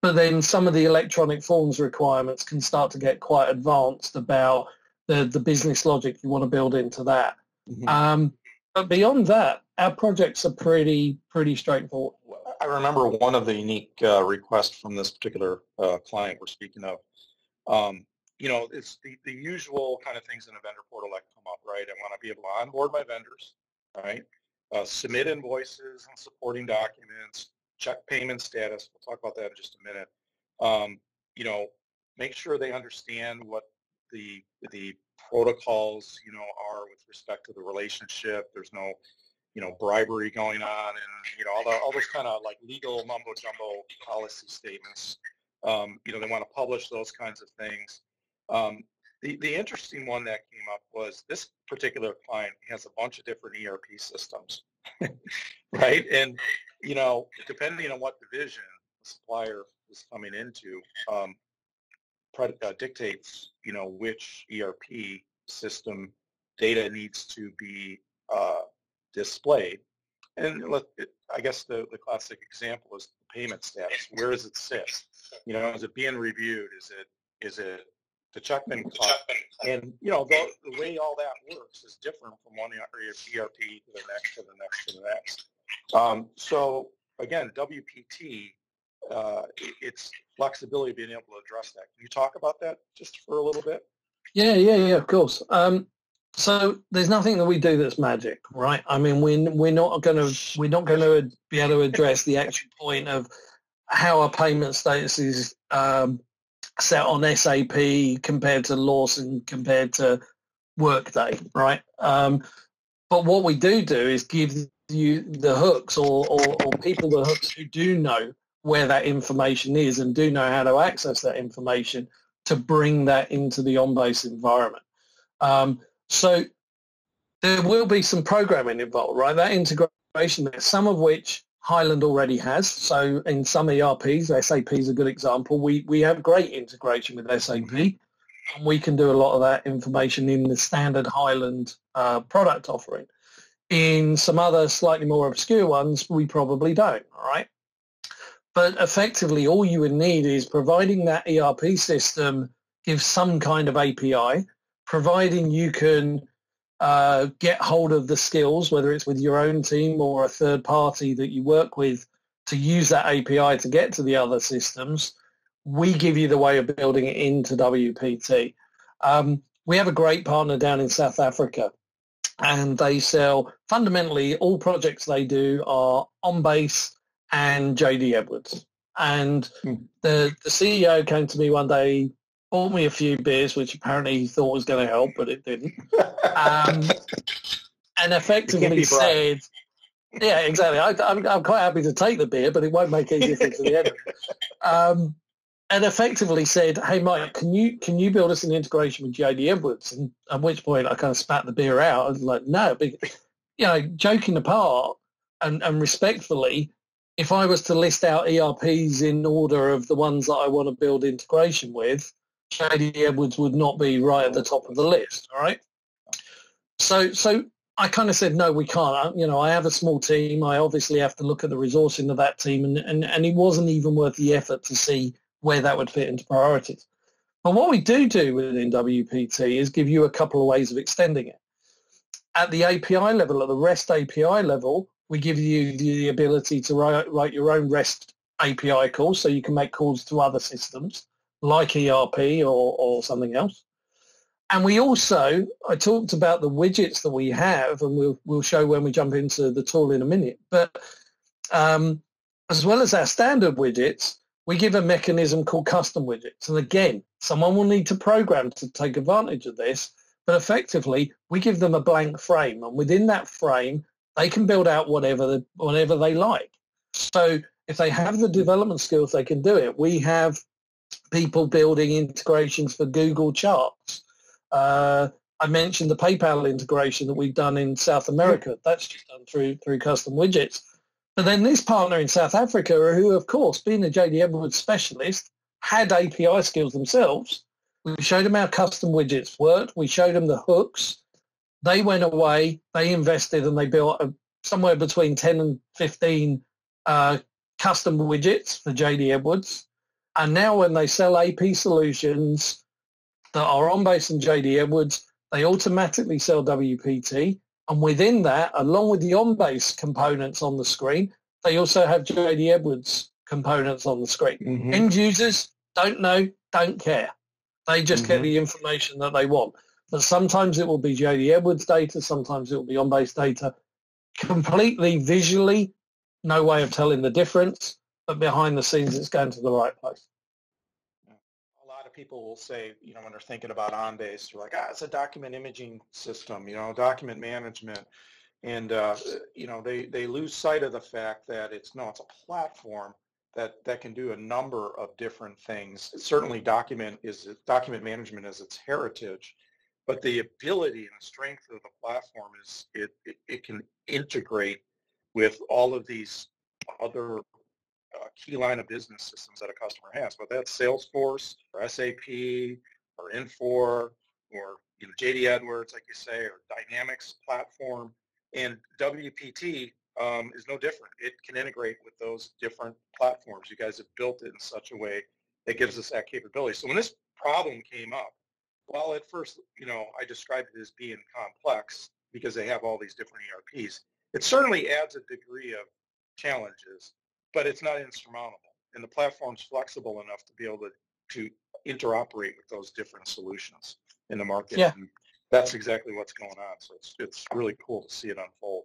But then some of the electronic forms requirements can start to get quite advanced about the, the business logic you want to build into that. Mm-hmm. Um, but beyond that, our projects are pretty pretty straightforward. I remember one of the unique uh, requests from this particular uh, client we're speaking of. Um, you know, it's the, the usual kind of things in a vendor portal that come up, right? I want to be able to onboard my vendors, right? Uh, submit invoices and supporting documents, check payment status. We'll talk about that in just a minute. Um, you know, make sure they understand what the the protocols, you know, are with respect to the relationship. There's no you know, bribery going on, and, you know, all, the, all those kind of, like, legal mumbo-jumbo policy statements. Um, you know, they want to publish those kinds of things. Um, the, the interesting one that came up was this particular client has a bunch of different E R P systems, right? And, you know, depending on what division the supplier is coming into, um, dictates, you know, which E R P system data needs to be uh, displayed. And let, I guess the, the classic example is the payment status. Where does it sit? You know, is it being reviewed? Is it is it the checkman clock? And, you know, the, the way all that works is different from one E R P to the next to the next to the next. Um, so, again, W P T, uh, it's flexibility of being able to address that. Can you talk about that just for a little bit? Yeah, yeah, yeah, of course. Um, So there's nothing that we do that's magic, right? I mean, we're we're not going to we're not going to be able to address the actual point of how our payment status is um, set on S A P compared to Lawson compared to Workday, right? Um, but what we do do is give you the hooks or, or or people the hooks who do know where that information is and do know how to access that information to bring that into the on-base environment. Um, So there will be some programming involved, right? That integration, some of which Hyland already has. So in some E R Ps, S A P is a good example. We we have great integration with S A P, and we can do a lot of that information in the standard Hyland uh, product offering. In some other slightly more obscure ones, we probably don't, all right? But effectively, all you would need is providing that E R P system gives some kind of A P I, providing you can uh, get hold of the skills, whether it's with your own team or a third party that you work with, to use that A P I to get to the other systems, we give you the way of building it into W P T. Um, we have a great partner down in South Africa, and they sell, fundamentally, all projects they do are OnBase and J D Edwards. And hmm. the, the C E O came to me one day, bought me a few beers, which apparently he thought was going to help, but it didn't. Um, and effectively said, yeah, exactly. I, I'm, I'm quite happy to take the beer, but it won't make any difference to the end. Um, and effectively said, hey, Mike, can you can you build us an integration with J D Edwards? And at which point I kind of spat the beer out. I was like, no. But, you know, joking apart and, and respectfully, if I was to list out E R Ps in order of the ones that I want to build integration with, J D Edwards would not be right at the top of the list, all right? So so I kind of said, no, we can't. I, you know, I have a small team. I obviously have to look at the resourcing of that team, and, and, and it wasn't even worth the effort to see where that would fit into priorities. And what we do do within W P T is give you a couple of ways of extending it. At the A P I level, at the REST A P I level, we give you the ability to write, write your own REST A P I calls, so you can make calls to other systems like E R P or, or something else. And we also, I talked about the widgets that we have, and we'll, we'll show when we jump into the tool in a minute, but um, as well as our standard widgets, we give a mechanism called custom widgets. And again, someone will need to program to take advantage of this, but effectively, we give them a blank frame, and within that frame, they can build out whatever the, whatever they like. So if they have the development skills, they can do it. We have people building integrations for Google Charts. Uh, I mentioned the PayPal integration that we've done in South America. That's just done through through custom widgets. But then this partner in South Africa, who, of course, being a J D Edwards specialist, had A P I skills themselves. We showed them how custom widgets worked. We showed them the hooks. They went away. They invested, and they built a, somewhere between ten and fifteen uh, custom widgets for J D Edwards. And now when they sell A P solutions that are OnBase and J D Edwards, they automatically sell W P T. And within that, along with the OnBase components on the screen, they also have J D Edwards components on the screen. Mm-hmm. End users don't know, don't care. They just mm-hmm. get the information that they want. But sometimes it will be J D Edwards data, sometimes it will be OnBase data. Completely visually, no way of telling the difference, but behind the scenes it's going to the right place. People will say, you know, when they're thinking about OnBase, they're like, ah, it's a document imaging system, you know, document management. And, uh, you know, they, they lose sight of the fact that it's, no, it's a platform that, that can do a number of different things. Certainly document is document management is its heritage, but the ability and the strength of the platform is it, it, it can integrate with all of these other Uh, key line of business systems that a customer has, but that's Salesforce or S A P or Infor or, you know, J D Edwards, like you say, or Dynamics platform. And W P T um, is no different. It can integrate with those different platforms. You guys have built it in such a way that gives us that capability. So when this problem came up, while at first, you know, I described it as being complex because they have all these different E R Ps, it certainly adds a degree of challenges, but it's not insurmountable, and the platform's flexible enough to be able to, to interoperate with those different solutions in the market. Yeah. And that's exactly what's going on, so it's it's really cool to see it unfold.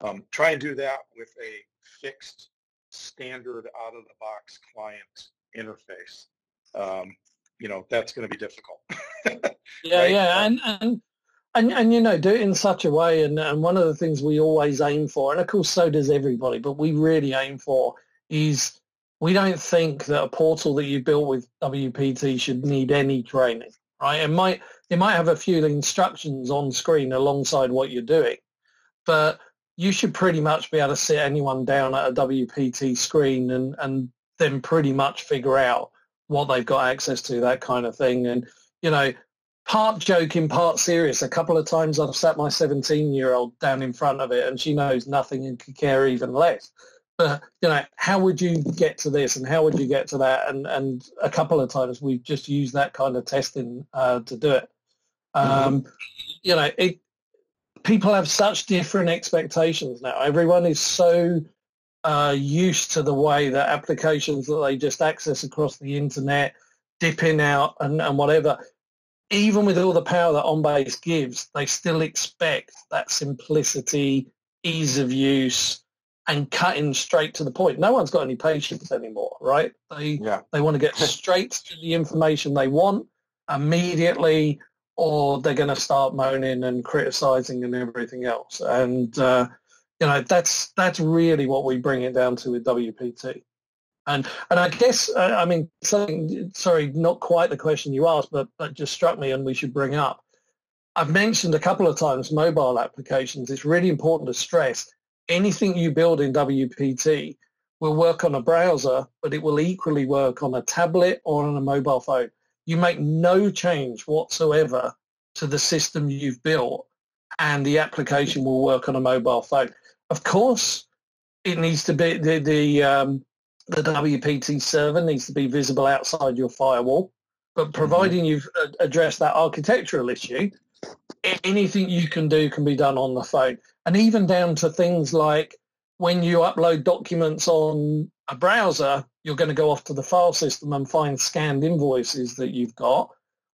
Um, try and do that with a fixed, standard, out-of-the-box client interface. Um, you know, that's going to be difficult. yeah, right? yeah, and, and, and, and, you know, do it in such a way, and, and one of the things we always aim for, and of course so does everybody, but we really aim for is we don't think that a portal that you built with W P T should need any training, right? It might, it might have a few instructions on screen alongside what you're doing, but you should pretty much be able to sit anyone down at a W P T screen and, and then pretty much figure out what they've got access to, that kind of thing. And, you know, part joking, part serious, a couple of times I've sat my seventeen-year-old down in front of it and she knows nothing and could care even less. But, you know, how would you get to this and how would you get to that? And, and a couple of times we've just used that kind of testing uh, to do it. Um, mm-hmm. You know, it, people have such different expectations now. Everyone is so uh, used to the way that applications that they just access across the internet, dipping out and, and whatever, even with all the power that OnBase gives, they still expect that simplicity, ease of use, and cutting straight to the point. No one's got any patience anymore, right? They yeah. they want to get straight to the information they want immediately, or they're going to start moaning and criticizing and everything else. And uh, you know, that's that's really what we bring it down to with W P T. And and I guess uh, I mean something. Sorry, not quite the question you asked, but but just struck me, and we should bring up. I've mentioned a couple of times mobile applications. It's really important to stress. Anything you build in W P T will work on a browser, but it will equally work on a tablet or on a mobile phone. You make no change whatsoever to the system you've built, and the application will work on a mobile phone. Of course, it needs to be the, the um, the W P T seven needs to be visible outside your firewall. But providing you've addressed that architectural issue, anything you can do can be done on the phone. And even down to things like when you upload documents on a browser, you're going to go off to the file system and find scanned invoices that you've got.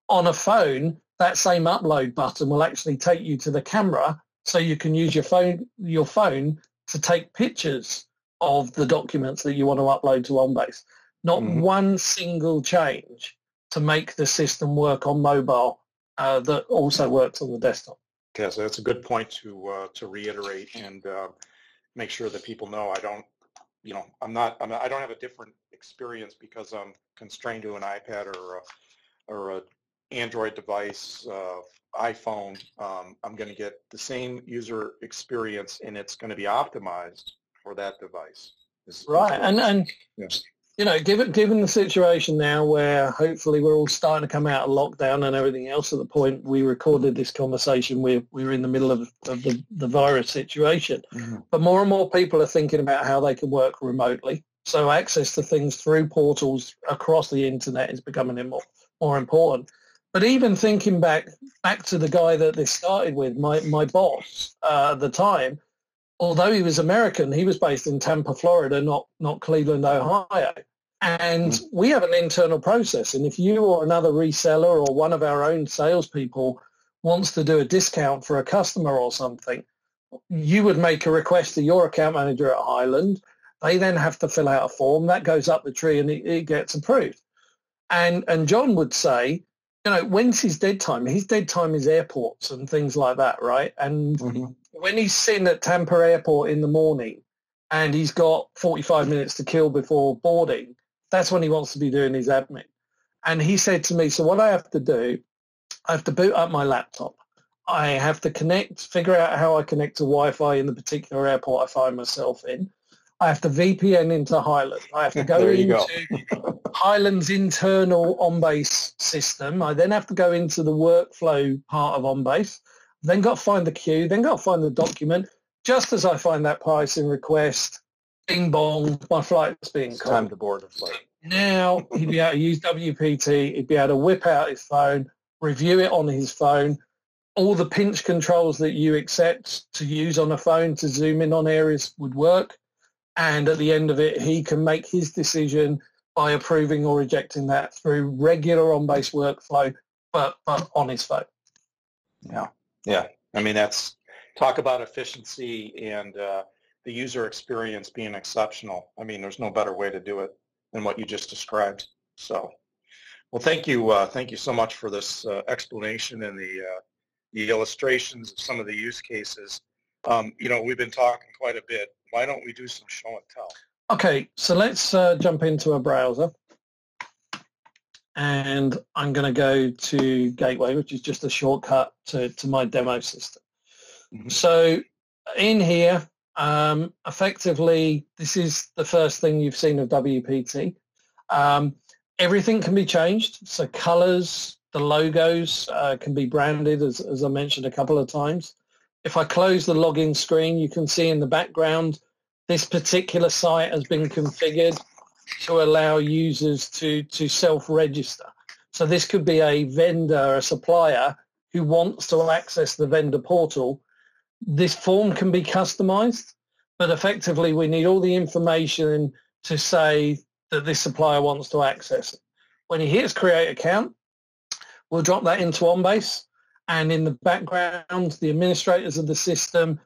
On a phone, that same upload button will actually take you to the camera, so you can use your phone, your phone to take pictures of the documents that you want to upload to OnBase. Not mm. one single change to make the system work on mobile uh, that also works on the desktop. Okay, so that's a good point to uh, to reiterate and uh, make sure that people know. I don't, you know, I'm not, I'm not, I don't have a different experience because I'm constrained to an iPad or a, or a Android device, uh, iPhone. Um, I'm going to get the same user experience, and it's going to be optimized for that device. Is, right, is and and yes. You know, given given the situation now where hopefully we're all starting to come out of lockdown and everything else, at the point we recorded this conversation, we're, we're in the middle of, of the, the virus situation. Mm-hmm. But more and more people are thinking about how they can work remotely. So access to things through portals across the internet is becoming more, more important. But even thinking back back to the guy that this started with, my, my boss uh, at the time, although he was American, he was based in Tampa, Florida, not, not Cleveland, Ohio. And we have an internal process, and if you or another reseller or one of our own salespeople wants to do a discount for a customer or something, you would make a request to your account manager at Highland. They then have to fill out a form. That goes up the tree, and it, it gets approved. And and John would say, you know, when's his dead time? His dead time is airports and things like that, right? And mm-hmm. when he's sitting at Tampa Airport in the morning and he's got forty-five minutes to kill before boarding, that's when he wants to be doing his admin. And he said to me, so what I have to do, I have to boot up my laptop. I have to connect, figure out how I connect to Wi-Fi in the particular airport I find myself in. I have to V P N into Highland. I have to go into go. Highland's internal OnBase system. I then have to go into the workflow part of OnBase. Then got to find the queue. Then got to find the document. Just as I find that pricing request, bing bong, my flight's being called. Time to board the flight. Now he'd be able to use W P T. He'd be able to whip out his phone, review it on his phone. All the pinch controls that you accept to use on a phone to zoom in on areas would work. And at the end of it, he can make his decision by approving or rejecting that through regular on-base workflow, but, but on his phone. Yeah. Yeah. I mean, that's talk about efficiency and uh, the user experience being exceptional. I mean, there's no better way to do it than what you just described. So, well, thank you. Uh, thank you so much for this uh, explanation and the, uh, the illustrations of some of the use cases. Um, you know, we've been talking quite a bit. Why don't we do some show and tell? Okay, so let's uh, jump into a browser. And I'm going to go to Gateway, which is just a shortcut to, to my demo system. Mm-hmm. So in here, um, effectively, this is the first thing you've seen of W P T. Um, everything can be changed. So colors, the logos uh, can be branded, as, as I mentioned a couple of times. If I close the login screen, you can see in the background this particular site has been configured to allow users to, to self-register. So this could be a vendor, a supplier who wants to access the vendor portal. This form can be customized, but effectively we need all the information to say that this supplier wants to access it. When he hits Create Account, we'll drop that into OnBase. And in the background, the administrators of the system,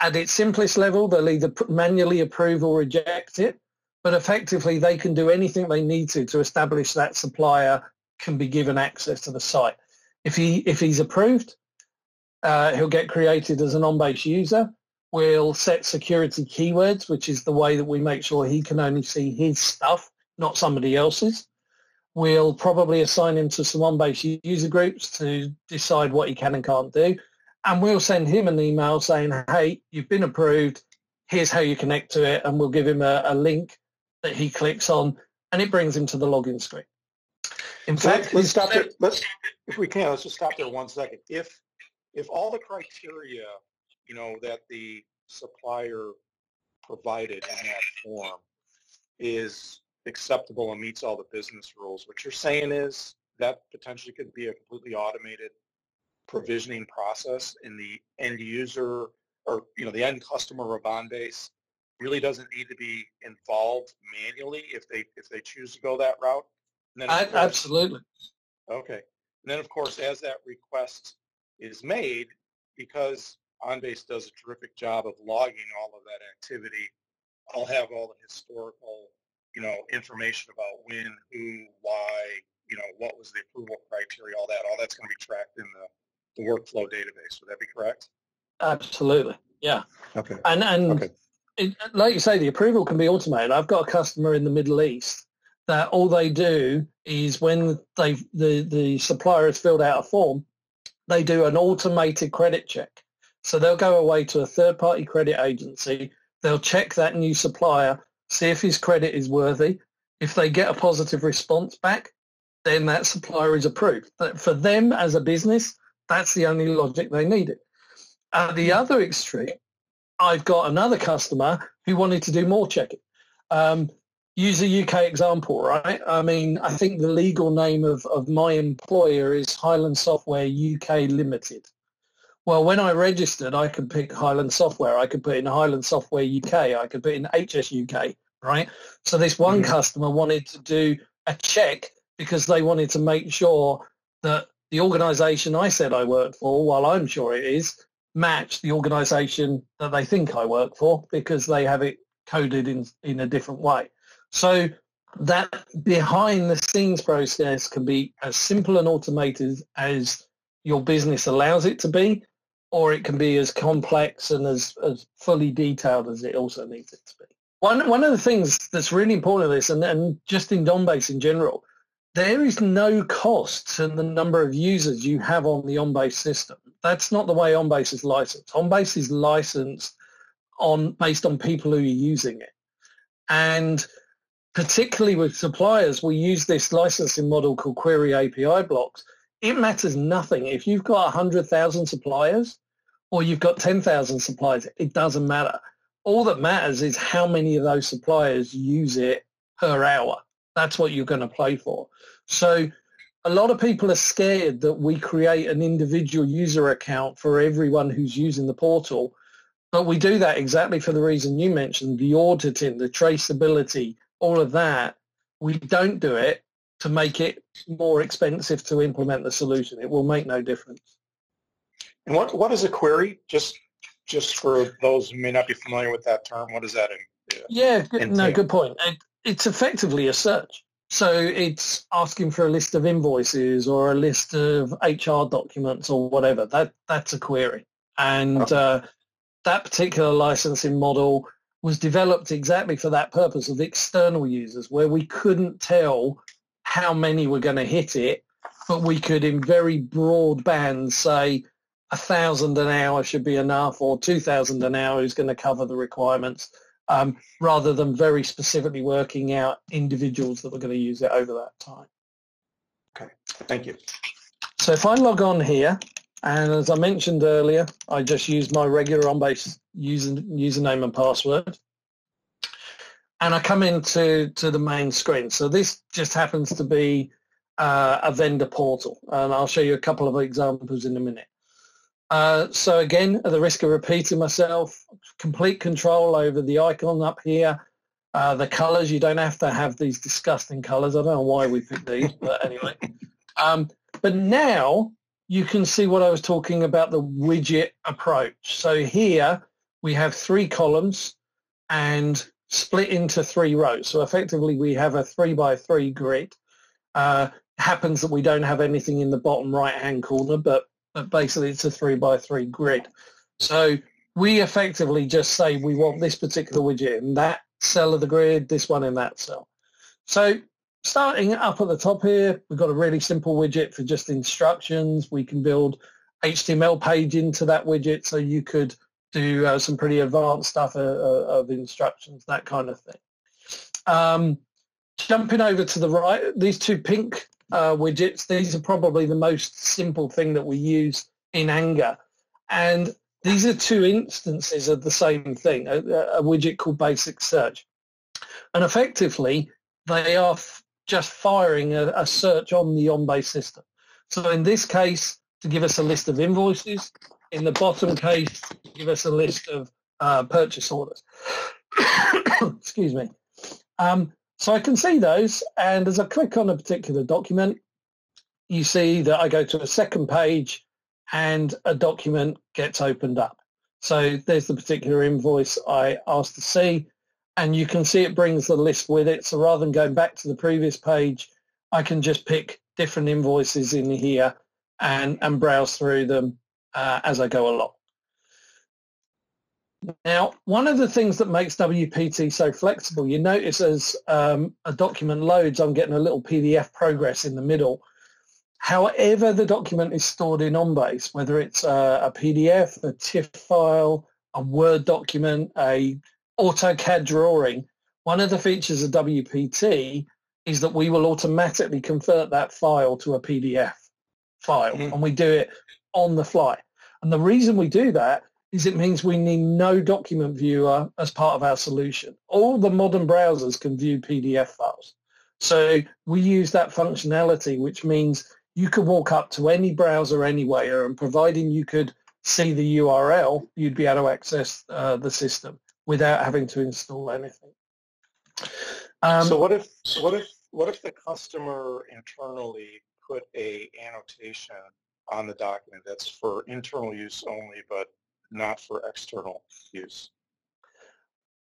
at its simplest level, they'll either manually approve or reject it. But effectively, they can do anything they need to to establish that supplier can be given access to the site. If he if he's approved, uh, he'll get created as an on-base user. We'll set security keywords, which is the way that we make sure he can only see his stuff, not somebody else's. We'll probably assign him to some OnBase user groups to decide what he can and can't do. And we'll send him an email saying, hey, you've been approved. Here's how you connect to it. And we'll give him a, a link that he clicks on, and it brings him to the login screen. In so fact, let's stop there. Let's, if we can, let's just stop there one second. If, if all the criteria, you know, that the supplier provided in that form is acceptable and meets all the business rules. What you're saying is that potentially could be a completely automated provisioning process, and the end user or you know the end customer of OnBase really doesn't need to be involved manually if they if they choose to go that route. And then I, course, absolutely. Okay. And then of course, as that request is made, because OnBase does a terrific job of logging all of that activity, I'll have all the historical, you know, information about when, who, why, you know, what was the approval criteria, all that. All that's going to be tracked in the, the workflow database. Would that be correct? Absolutely. Yeah. Okay. And and okay. It, like you say, the approval can be automated. I've got a customer in the Middle East that all they do is when they the the supplier has filled out a form, they do an automated credit check. So they'll go away to a third-party credit agency. They'll check that new supplier, see if his credit is worthy. If they get a positive response back, then that supplier is approved. But for them as a business, that's the only logic they needed. At the other extreme, I've got another customer who wanted to do more checking. Um, use a U K example, right? I mean, I think the legal name of, of my employer is Highland Software U K Limited. Well, when I registered, I could pick Highland Software. I could put in Highland Software U K. I could put in H S U K, right? So this one customer wanted to do a check because they wanted to make sure that the organization I said I worked for, while I'm sure it is, matched the organization that they think I work for because they have it coded in, in a different way. So that behind-the-scenes process can be as simple and automated as your business allows it to be, or it can be as complex and as, as fully detailed as it also needs it to be. One one of the things that's really important to this, and, and just in OnBase in general, there is no cost to the number of users you have on the OnBase system. That's not the way OnBase is licensed. OnBase is licensed on based on people who are using it. And particularly with suppliers, we use this licensing model called query A P I blocks. It matters nothing. If you've got one hundred thousand suppliers or you've got ten thousand suppliers, it doesn't matter. All that matters is how many of those suppliers use it per hour. That's what you're going to play for. So a lot of people are scared that we create an individual user account for everyone who's using the portal, but we do that exactly for the reason you mentioned, the auditing, the traceability, all of that. We don't do it to make it more expensive to implement the solution. It will make no difference. And what, what is a query? Just just for those who may not be familiar with that term, what does that entail? Yeah, good, no, good point. It, it's effectively a search. So it's asking for a list of invoices or a list of H R documents or whatever. That That's a query. And okay. uh, that particular licensing model was developed exactly for that purpose of external users, where we couldn't tell how many were going to hit it, but we could in very broad bands say a thousand an hour should be enough, or two thousand an hour is going to cover the requirements, um, rather than very specifically working out individuals that were going to use it over that time. Okay, thank you. So if I log on here, and as I mentioned earlier, I just used my regular OnBase user, username and password. And I come into to the main screen. So this just happens to be uh, a vendor portal. And I'll show you a couple of examples in a minute. Uh, so again, at the risk of repeating myself, complete control over the icon up here, uh, the colors. You don't have to have these disgusting colors. I don't know why we picked these, but anyway. Um, but now you can see what I was talking about, the widget approach. So here we have three columns and split into three rows. So effectively we have a three by three grid. Uh, happens that we don't have anything in the bottom right hand corner, but, but basically it's a three by three grid. So we effectively just say we want this particular widget in that cell of the grid, this one in that cell. So starting up at the top here, we've got a really simple widget for just instructions. We can build H T M L page into that widget, so you could do uh, some pretty advanced stuff uh, uh, of instructions, that kind of thing. Um, jumping over to the right, these two pink uh, widgets, these are probably the most simple thing that we use in anger. And these are two instances of the same thing, a, a widget called Basic Search. And effectively, they are f just firing a, a search on the on-base system. So in this case, to give us a list of invoices. In the bottom case, to give us a list of uh, purchase orders. Excuse me. Um, so I can see those, and as I click on a particular document, you see that I go to a second page and a document gets opened up. So there's the particular invoice I asked to see, and you can see it brings the list with it. So rather than going back to the previous page, I can just pick different invoices in here and, and browse through them uh, as I go along. Now, one of the things that makes W P T so flexible, you notice as um, a document loads, I'm getting a little P D F progress in the middle. However the document is stored in OnBase, whether it's uh, a P D F, a TIFF file, a Word document, a AutoCAD drawing, one of the features of W P T is that we will automatically convert that file to a P D F file, mm-hmm. and we do it on the fly. And the reason we do that is it means we need no document viewer as part of our solution. All the modern browsers can view P D F files. So we use that functionality, which means you could walk up to any browser anywhere, and providing you could see the U R L, you'd be able to access uh, the system without having to install anything. Um, so what if what if what if the customer internally put a annotation on the document that's for internal use only, but not for external use?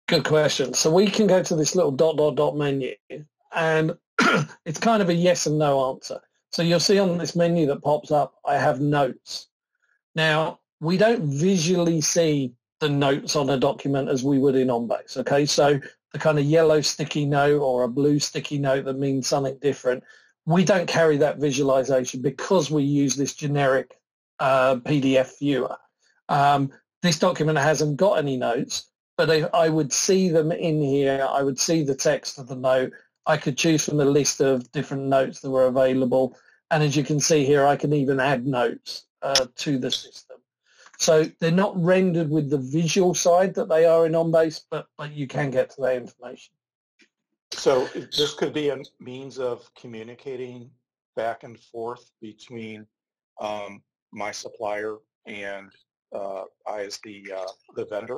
Good question. So we can go to this little dot dot dot menu, and it's kind of a yes and no answer. So you'll see on this menu that pops up, I have notes. Now, we don't visually see the notes on a document as we would in OnBase, okay? So the kind of yellow sticky note or a blue sticky note that means something different, we don't carry that visualization because we use this generic uh, P D F viewer. Um, this document hasn't got any notes, but I, I would see them in here. I would see the text of the note. I could choose from the list of different notes that were available. And as you can see here, I can even add notes uh, to the system. So they're not rendered with the visual side that they are in OnBase, but, but you can get to that information. So this could be a means of communicating back and forth between um, my supplier and uh, I as the, uh, the vendor?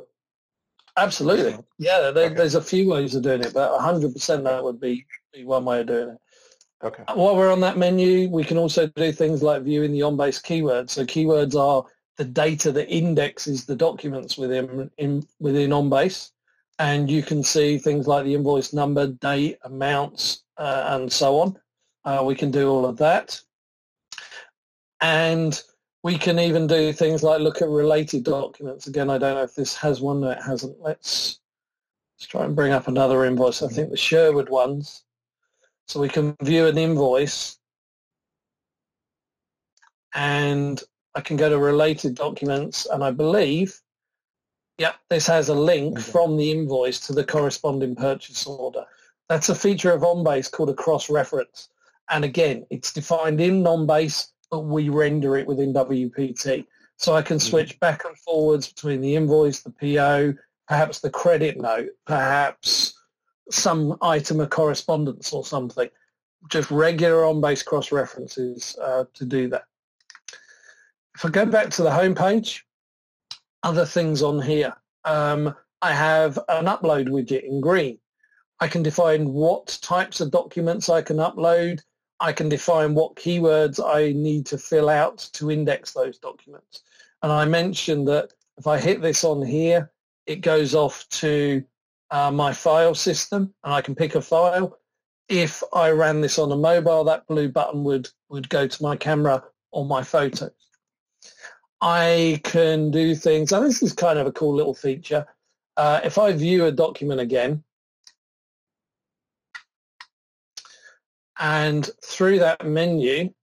Absolutely. Yeah, there, okay. There's a few ways of doing it, but one hundred percent that would be, be one way of doing it. Okay. While we're on that menu, we can also do things like viewing the on-base keywords. So keywords are the data that indexes the documents within, in, within on-base, and you can see things like the invoice number, date, amounts, uh, and so on. Uh, we can do all of that. And we can even do things like look at related documents. Again, I don't know if this has one or it hasn't. Let's, let's try and bring up another invoice. I think the Sherwood ones. So we can view an invoice, and I can go to related documents, and I believe, yeah, this has a link okay. from the invoice to the corresponding purchase order. That's a feature of OnBase called a cross-reference. And again, it's defined in OnBase, but we render it within W P T. So I can switch back and forwards between the invoice, the P O, perhaps the credit note, perhaps some item of correspondence or something. Just regular on-base cross-references uh, to do that. If I go back to the home page, other things on here. Um, I have an upload widget in green. I can define what types of documents I can upload. I can define what keywords I need to fill out to index those documents. And I mentioned that if I hit this on here, it goes off to uh, my file system, and I can pick a file. If I ran this on a mobile, that blue button would, would go to my camera or my photos. I can do things, and this is kind of a cool little feature. Uh, if I view a document again, and through that menu,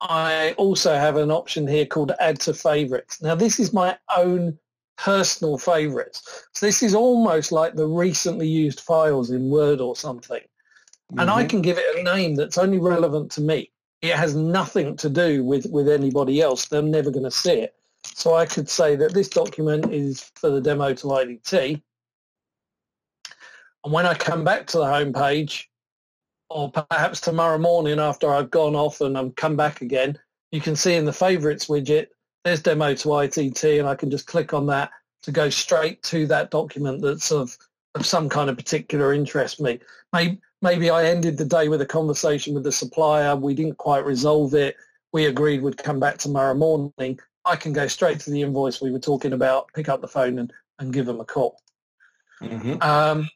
I also have an option here called Add to Favorites. Now, this is my own personal favorites. So this is almost like the recently used files in Word or something. Mm-hmm. And I can give it a name that's only relevant to me. It has nothing to do with, with anybody else. They're never going to see it. So I could say that this document is for the demo to I D T. And when I come back to the home page, or perhaps tomorrow morning after I've gone off and I've come back again, you can see in the favorites widget, there's demo to I T T, and I can just click on that to go straight to that document that's of, of some kind of particular interest to me. Maybe, maybe I ended the day with a conversation with the supplier. We didn't quite resolve it. We agreed we'd come back tomorrow morning. I can go straight to the invoice we were talking about, pick up the phone and, and give them a call. Mm-hmm. Um,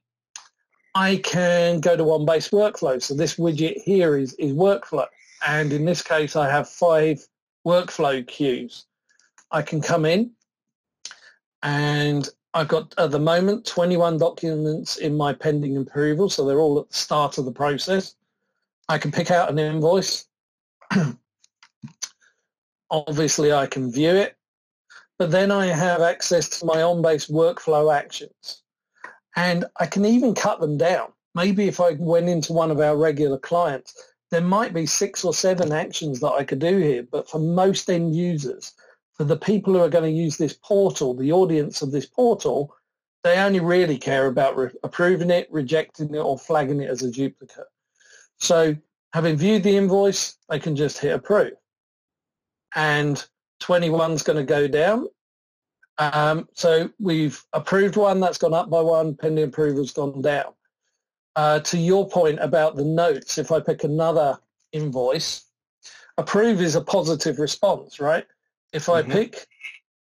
I can go to OnBase workflow. So this widget here is, is workflow. And in this case, I have five workflow queues. I can come in and I've got, at the moment, twenty-one documents in my pending approval. So they're all at the start of the process. I can pick out an invoice. Obviously, I can view it. But then I have access to my OnBase workflow actions. And I can even cut them down. Maybe if I went into one of our regular clients, there might be six or seven actions that I could do here. But for most end users, for the people who are going to use this portal, the audience of this portal, they only really care about re- approving it, rejecting it, or flagging it as a duplicate. So having viewed the invoice, they can just hit approve. And twenty-one is going to go down. Um, so we've approved one, that's gone up by one, pending approval's gone down. Uh, to your point about the notes, if I pick another invoice, approve is a positive response, right? If I mm-hmm. pick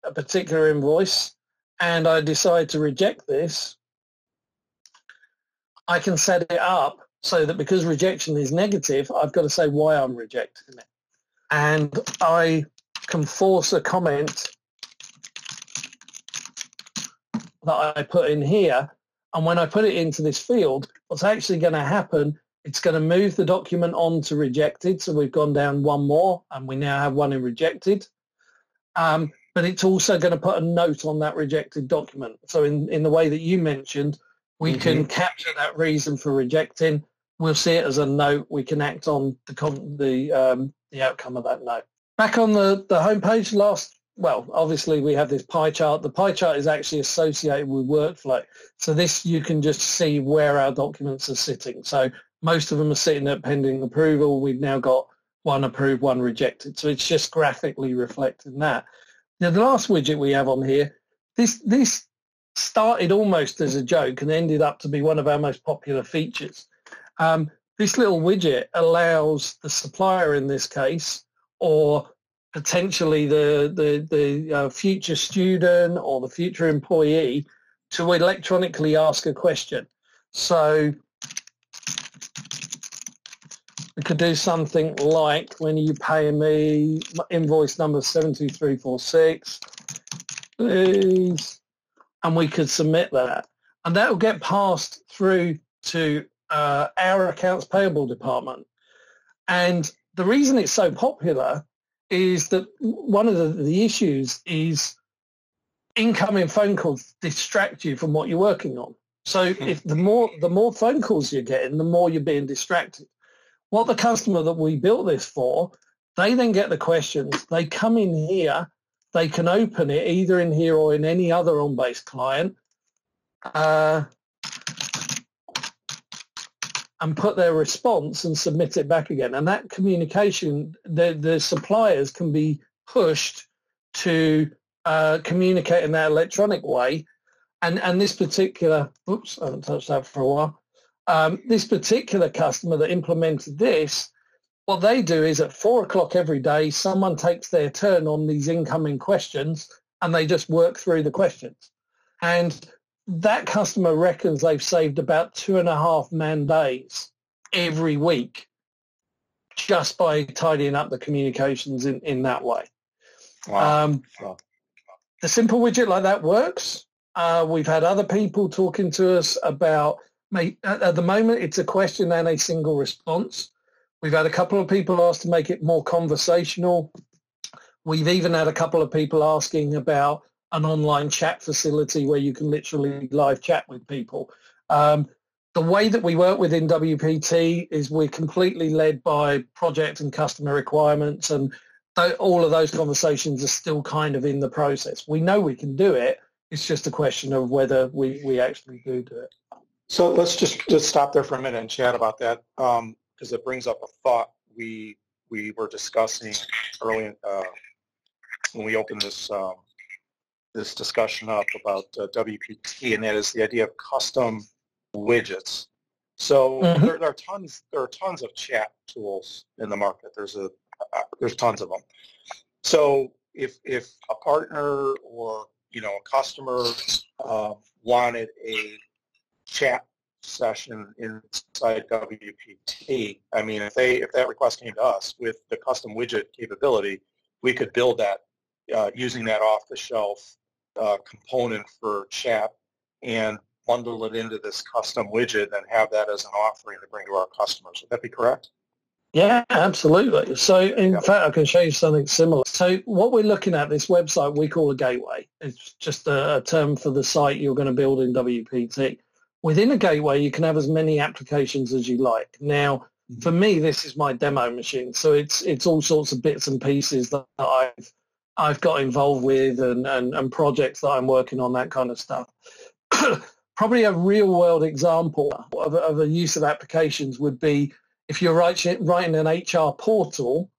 a particular invoice and I decide to reject this, I can set it up so that because rejection is negative, I've got to say why I'm rejecting it. And I can force a comment that I put in here, and when I put it into this field, what's actually going to happen, it's going to move the document on to rejected, so we've gone down one more, and we now have one in rejected, um, but it's also going to put a note on that rejected document. So in, in the way that you mentioned, we mm-hmm. can capture that reason for rejecting, we'll see it as a note, we can act on the com- the, um, the outcome of that note. Back on the, the home page, last Well, obviously, we have this pie chart. The pie chart is actually associated with workflow. So this, you can just see where our documents are sitting. So most of them are sitting at pending approval. We've now got one approved, one rejected. So it's just graphically reflecting that. Now, the last widget we have on here, this this started almost as a joke and ended up to be one of our most popular features. Um, this little widget allows the supplier, in this case, or potentially the the, the uh, future student or the future employee to electronically ask a question. So we could do something like, when are you paying me? Invoice number seven two three four six, please. And we could submit that. And that will get passed through to uh, our accounts payable department. And the reason it's so popular is that one of the, the issues is incoming phone calls distract you from what you're working on. So mm-hmm. if the more the more phone calls you're getting, the more you're being distracted. What the customer that we built this for, they then get the questions. They come in here. They can open it either in here or in any other on-base client uh, and put their response and submit it back again. And that communication, the, the suppliers can be pushed to uh, communicate in that electronic way. And, and this particular, oops, I haven't touched that for a while. Um, this particular customer that implemented this, what they do is at four o'clock every day, someone takes their turn on these incoming questions and they just work through the questions. And that customer reckons they've saved about two and a half man days every week just by tidying up the communications in, in that way. Wow. Um, wow. The simple widget like that works. Uh, we've had other people talking to us about, mate, at, at the moment, it's a question and a single response. We've had a couple of people ask to make it more conversational. We've even had a couple of people asking about an online chat facility where you can literally live chat with people. Um, the way that we work within W P T is we're completely led by project and customer requirements, and all of those conversations are still kind of in the process. We know we can do it. It's just a question of whether we, we actually do do it. So let's just, just stop there for a minute and chat about that, because um, it brings up a thought we we were discussing early uh, when we opened this um, this discussion up about uh, W P T, and that is the idea of custom widgets. So mm-hmm. there, there are tons there are tons of chat tools in the market. There's a uh, there's tons of them. So if if a partner or you know a customer uh, wanted a chat session inside W P T. I mean, if they if that request came to us with the custom widget capability, we could build that uh, using that off-the-shelf uh, component for chat and bundle it into this custom widget and have that as an offering to bring to our customers. Would that be correct? Yeah, absolutely. So, in yeah. fact, I can show you something similar. So what we're looking at, this website we call a gateway. It's just a, a term for the site you're going to build in W P T. Within a gateway, you can have as many applications as you like. Now, for me, this is my demo machine, so it's it's all sorts of bits and pieces that I've I've got involved with and, and, and projects that I'm working on, that kind of stuff. Probably a real-world example of, of a use of applications would be if you're writing an H R portal,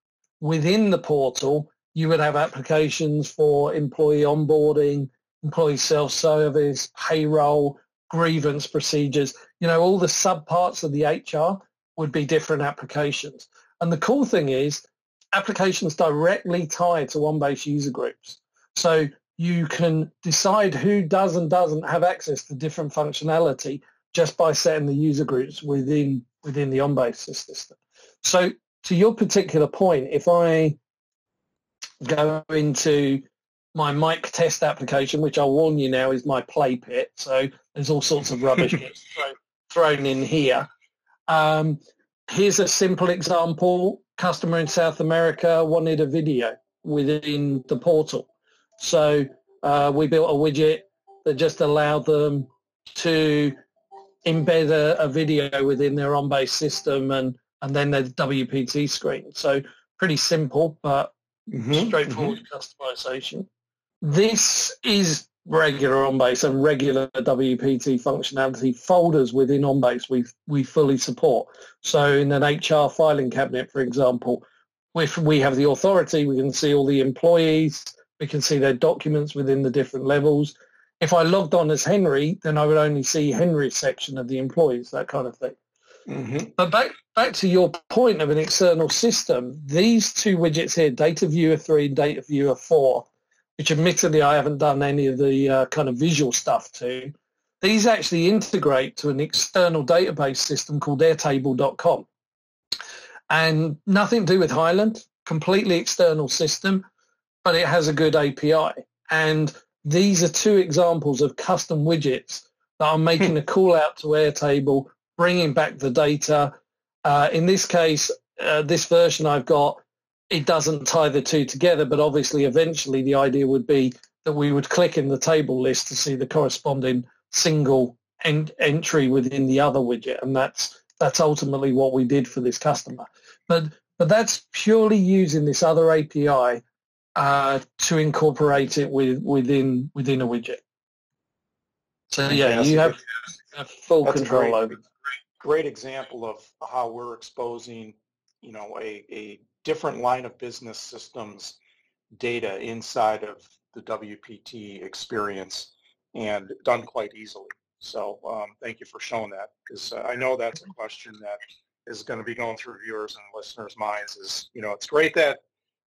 within the portal, you would have applications for employee onboarding, employee self-service, payroll, grievance procedures, you know, all the subparts of the H R would be different applications. And the cool thing is applications directly tied to OnBase user groups. So you can decide who does and doesn't have access to different functionality just by setting the user groups within within the OnBase system. So to your particular point, if I go into my mic test application, which I'll warn you now is my play pit, so there's all sorts of rubbish gets thrown, thrown in here. Um, here's a simple example. Customer in South America wanted a video within the portal. So uh, we built a widget that just allowed them to embed a, a video within their on-base system and, and then their W P T screen. So pretty simple, but mm-hmm. straightforward mm-hmm. customization. This is regular OnBase and regular W P T functionality. Folders within OnBase we we fully support. So in an H R filing cabinet, for example, if we have the authority, we can see all the employees, we can see their documents within the different levels. If I logged on as Henry, then I would only see Henry's section of the employees, that kind of thing. Mm-hmm. But back back to your point of an external system, these two widgets here, Data Viewer three and Data Viewer four, which admittedly I haven't done any of the uh, kind of visual stuff to, these actually integrate to an external database system called airtable dot com. And nothing to do with Highland, completely external system, but it has a good A P I. And these are two examples of custom widgets that are making a call out to Airtable, bringing back the data. Uh, in this case, uh, this version I've got, it doesn't tie the two together, but obviously eventually the idea would be that we would click in the table list to see the corresponding single en- entry within the other widget, and that's that's ultimately what we did for this customer. But but that's purely using this other A P I uh, to incorporate it with, within within a widget. So yeah, you have, you have full that's control great. over that. Great example of how we're exposing, you know, a, a different line of business systems data inside of the W P T experience, and done quite easily. So um, thank you for showing that, because uh, I know that's a question that is going to be going through viewers and listeners' minds. Is you know, it's great that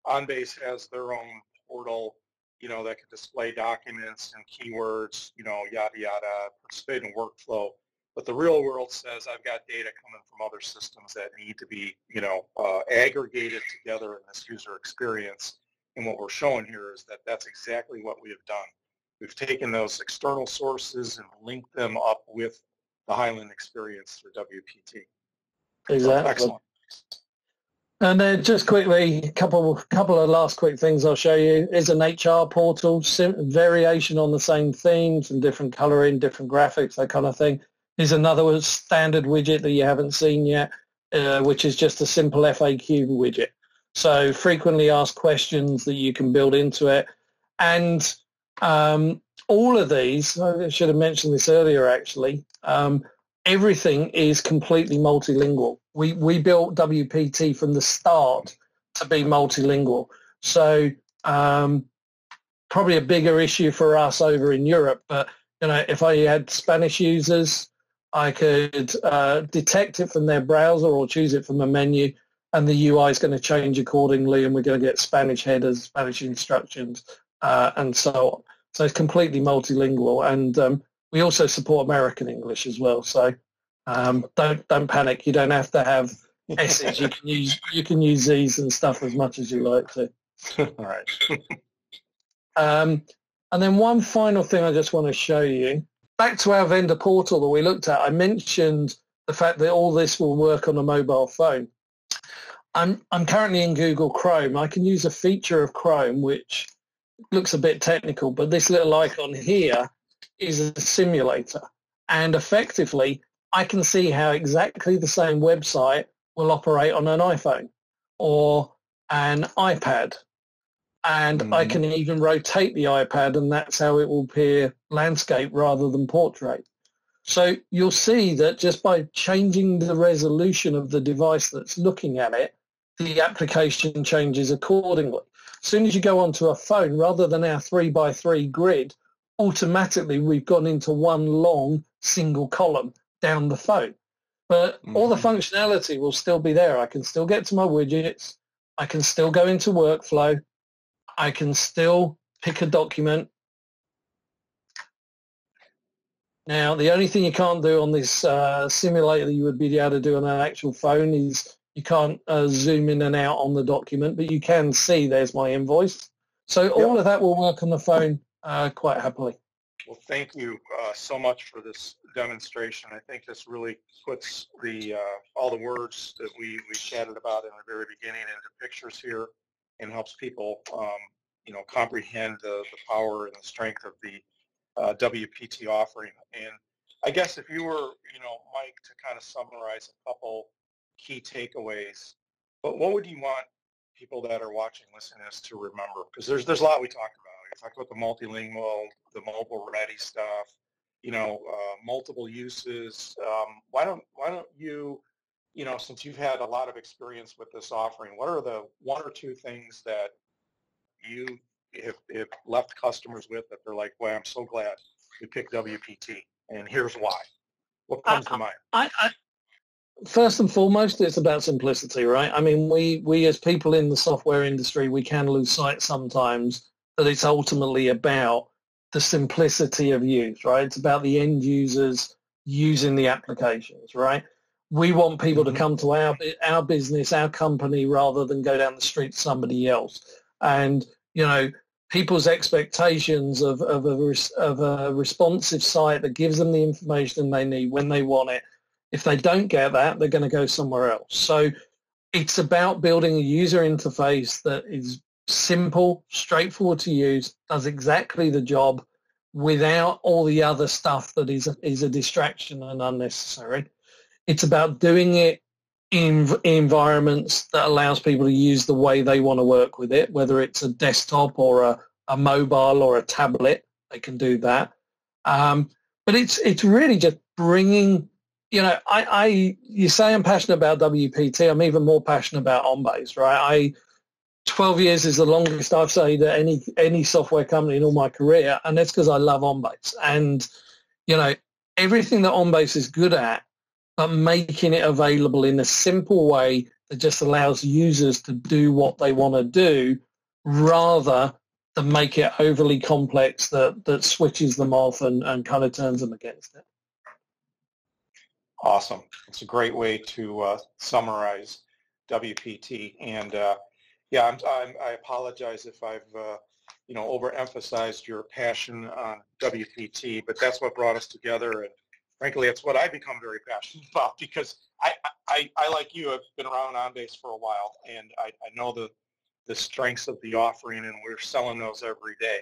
OnBase has their own portal, you know, that can display documents and keywords, you know, yada yada, participate in workflow. But the real world says I've got data coming from other systems that need to be, you know, uh, aggregated together in this user experience. And what we're showing here is that that's exactly what we have done. We've taken those external sources and linked them up with the Highland experience through W P T. Exactly. So, excellent. And then just quickly, a couple, couple of last quick things I'll show you. Is an H R portal, sim- variation on the same themes and different coloring, different graphics, that kind of thing. Is another standard widget that you haven't seen yet, uh, which is just a simple F A Q widget. So frequently asked questions that you can build into it. And um, all of these, I should have mentioned this earlier actually, um, everything is completely multilingual. We, we built W P T from the start to be multilingual. So um, probably a bigger issue for us over in Europe. But, you know, if I had Spanish users, I could uh, detect it from their browser or choose it from a menu, and the U I is going to change accordingly, and we're going to get Spanish headers, Spanish instructions, uh, and so on. So it's completely multilingual, and um, we also support American English as well. So um, don't don't panic. You don't have to have S's. You can use you can use Z's and stuff as much as you like to. All right. Um, and then one final thing I just want to show you. Back to our vendor portal that we looked at, I mentioned the fact that all this will work on a mobile phone. I'm, I'm currently in Google Chrome. I can use a feature of Chrome, which looks a bit technical, but this little icon here is a simulator. And effectively, I can see how exactly the same website will operate on an iPhone or an iPad. And mm. I can even rotate the iPad, and that's how it will appear landscape rather than portrait. So you'll see that just by changing the resolution of the device that's looking at it, the application changes accordingly. As soon as you go onto a phone, rather than our three by three grid, automatically we've gone into one long single column down the phone. But mm. all the functionality will still be there. I can still get to my widgets. I can still go into workflow. I can still pick a document. Now, the only thing you can't do on this uh, simulator that you would be able to do on an actual phone is you can't uh, zoom in and out on the document, but you can see there's my invoice. So yep. all of that will work on the phone uh, quite happily. Well, thank you uh, so much for this demonstration. I think this really puts the uh, all the words that we, we chatted about in the very beginning into pictures here, and helps people, um, you know, comprehend the, the power and the strength of the uh, W P T offering. And I guess if you were, you know, Mike, to kind of summarize a couple key takeaways, but what would you want people that are watching, listening to this to remember? Because there's there's a lot we talked about. We talked about the multilingual, the mobile-ready stuff, you know, uh, multiple uses. Um, why don't why don't you? You know, since you've had a lot of experience with this offering, what are the one or two things that you have, have left customers with that they're like, well, I'm so glad you picked W P T, and here's why? What comes I, to mind? I, I, first and foremost, it's about simplicity, right? I mean, we, we as people in the software industry, we can lose sight sometimes that it's ultimately about the simplicity of use, right? It's about the end users using the applications, right? We want people to come to our our business, our company, rather than go down the street to somebody else. And, you know, people's expectations of, of, a, of a responsive site that gives them the information they need when they want it, if they don't get that, they're going to go somewhere else. So it's about building a user interface that is simple, straightforward to use, does exactly the job without all the other stuff that is a, is a distraction and unnecessary. It's about doing it in environments that allows people to use the way they want to work with it, whether it's a desktop or a, a mobile or a tablet, they can do that. Um, but it's it's really just bringing, you know, I, I you say I'm passionate about W P T. I'm even more passionate about OnBase, right? I twelve years is the longest I've stayed at any any software company in all my career, and that's because I love OnBase. And, you know, everything that OnBase is good at, but making it available in a simple way that just allows users to do what they want to do rather than make it overly complex that, that switches them off and, and kind of turns them against it. Awesome. It's a great way to uh, summarize W P T. And, uh, yeah, I'm, I'm, I apologize if I've, uh, you know, overemphasized your passion on W P T, but that's what brought us together. And, frankly, it's what I've become very passionate about because I, I, I like you, have been around OnBase for a while, and I, I know the, the strengths of the offering, and we're selling those every day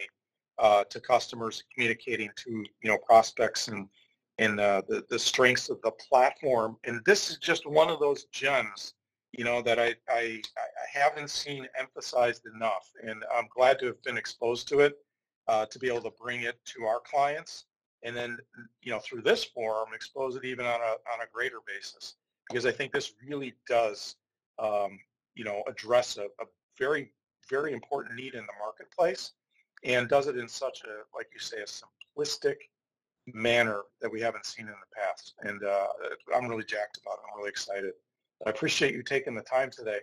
uh, to customers, communicating to, you know, prospects, and, and uh, the, the strengths of the platform. And this is just one of those gems, you know, that I, I, I haven't seen emphasized enough, and I'm glad to have been exposed to it, uh, to be able to bring it to our clients. and then, you know, through this forum, expose it even on a, on a greater basis, because I think this really does, um, you know, address a, a very, very important need in the marketplace, and does it in such a, like you say, a simplistic manner that we haven't seen in the past. And uh, I'm really jacked about it. I'm really excited. I appreciate you taking the time today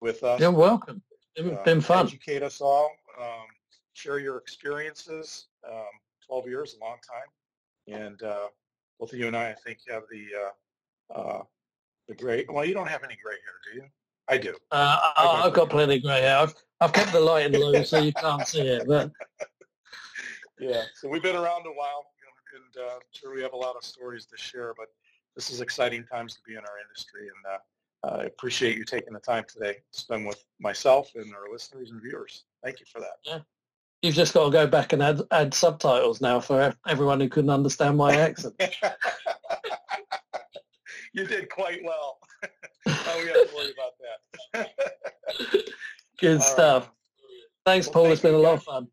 with us. You're welcome. It's been uh, fun. Educate us all. Um, share your experiences. Um, twelve years, a long time. And uh, both of you and I, I think, have the uh, uh, the gray. Well, you don't have any gray hair, do you? I do. Uh, I got I've got plenty of gray hair. I've, I've kept the light low so you can't see it. But yeah, so we've been around a while, and uh, I'm sure we have a lot of stories to share. But this is exciting times to be in our industry, and uh, I appreciate you taking the time today to spend with myself and our listeners and viewers. Thank you for that. Yeah. You've just got to go back and add, add subtitles now for everyone who couldn't understand my accent. You did quite well. Oh, we have to worry about that. Good All stuff. Right. Thanks, well, Paul. Thank it's been a lot of fun.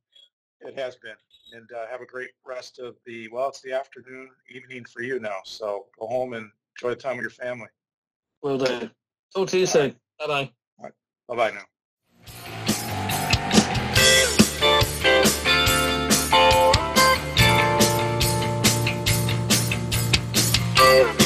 It has been. And uh, have a great rest of the, well, it's the afternoon, evening for you now. So go home and enjoy the time with your family. Will do. Talk to you All soon. Right. Bye-bye. All right. Bye-bye now. Oh,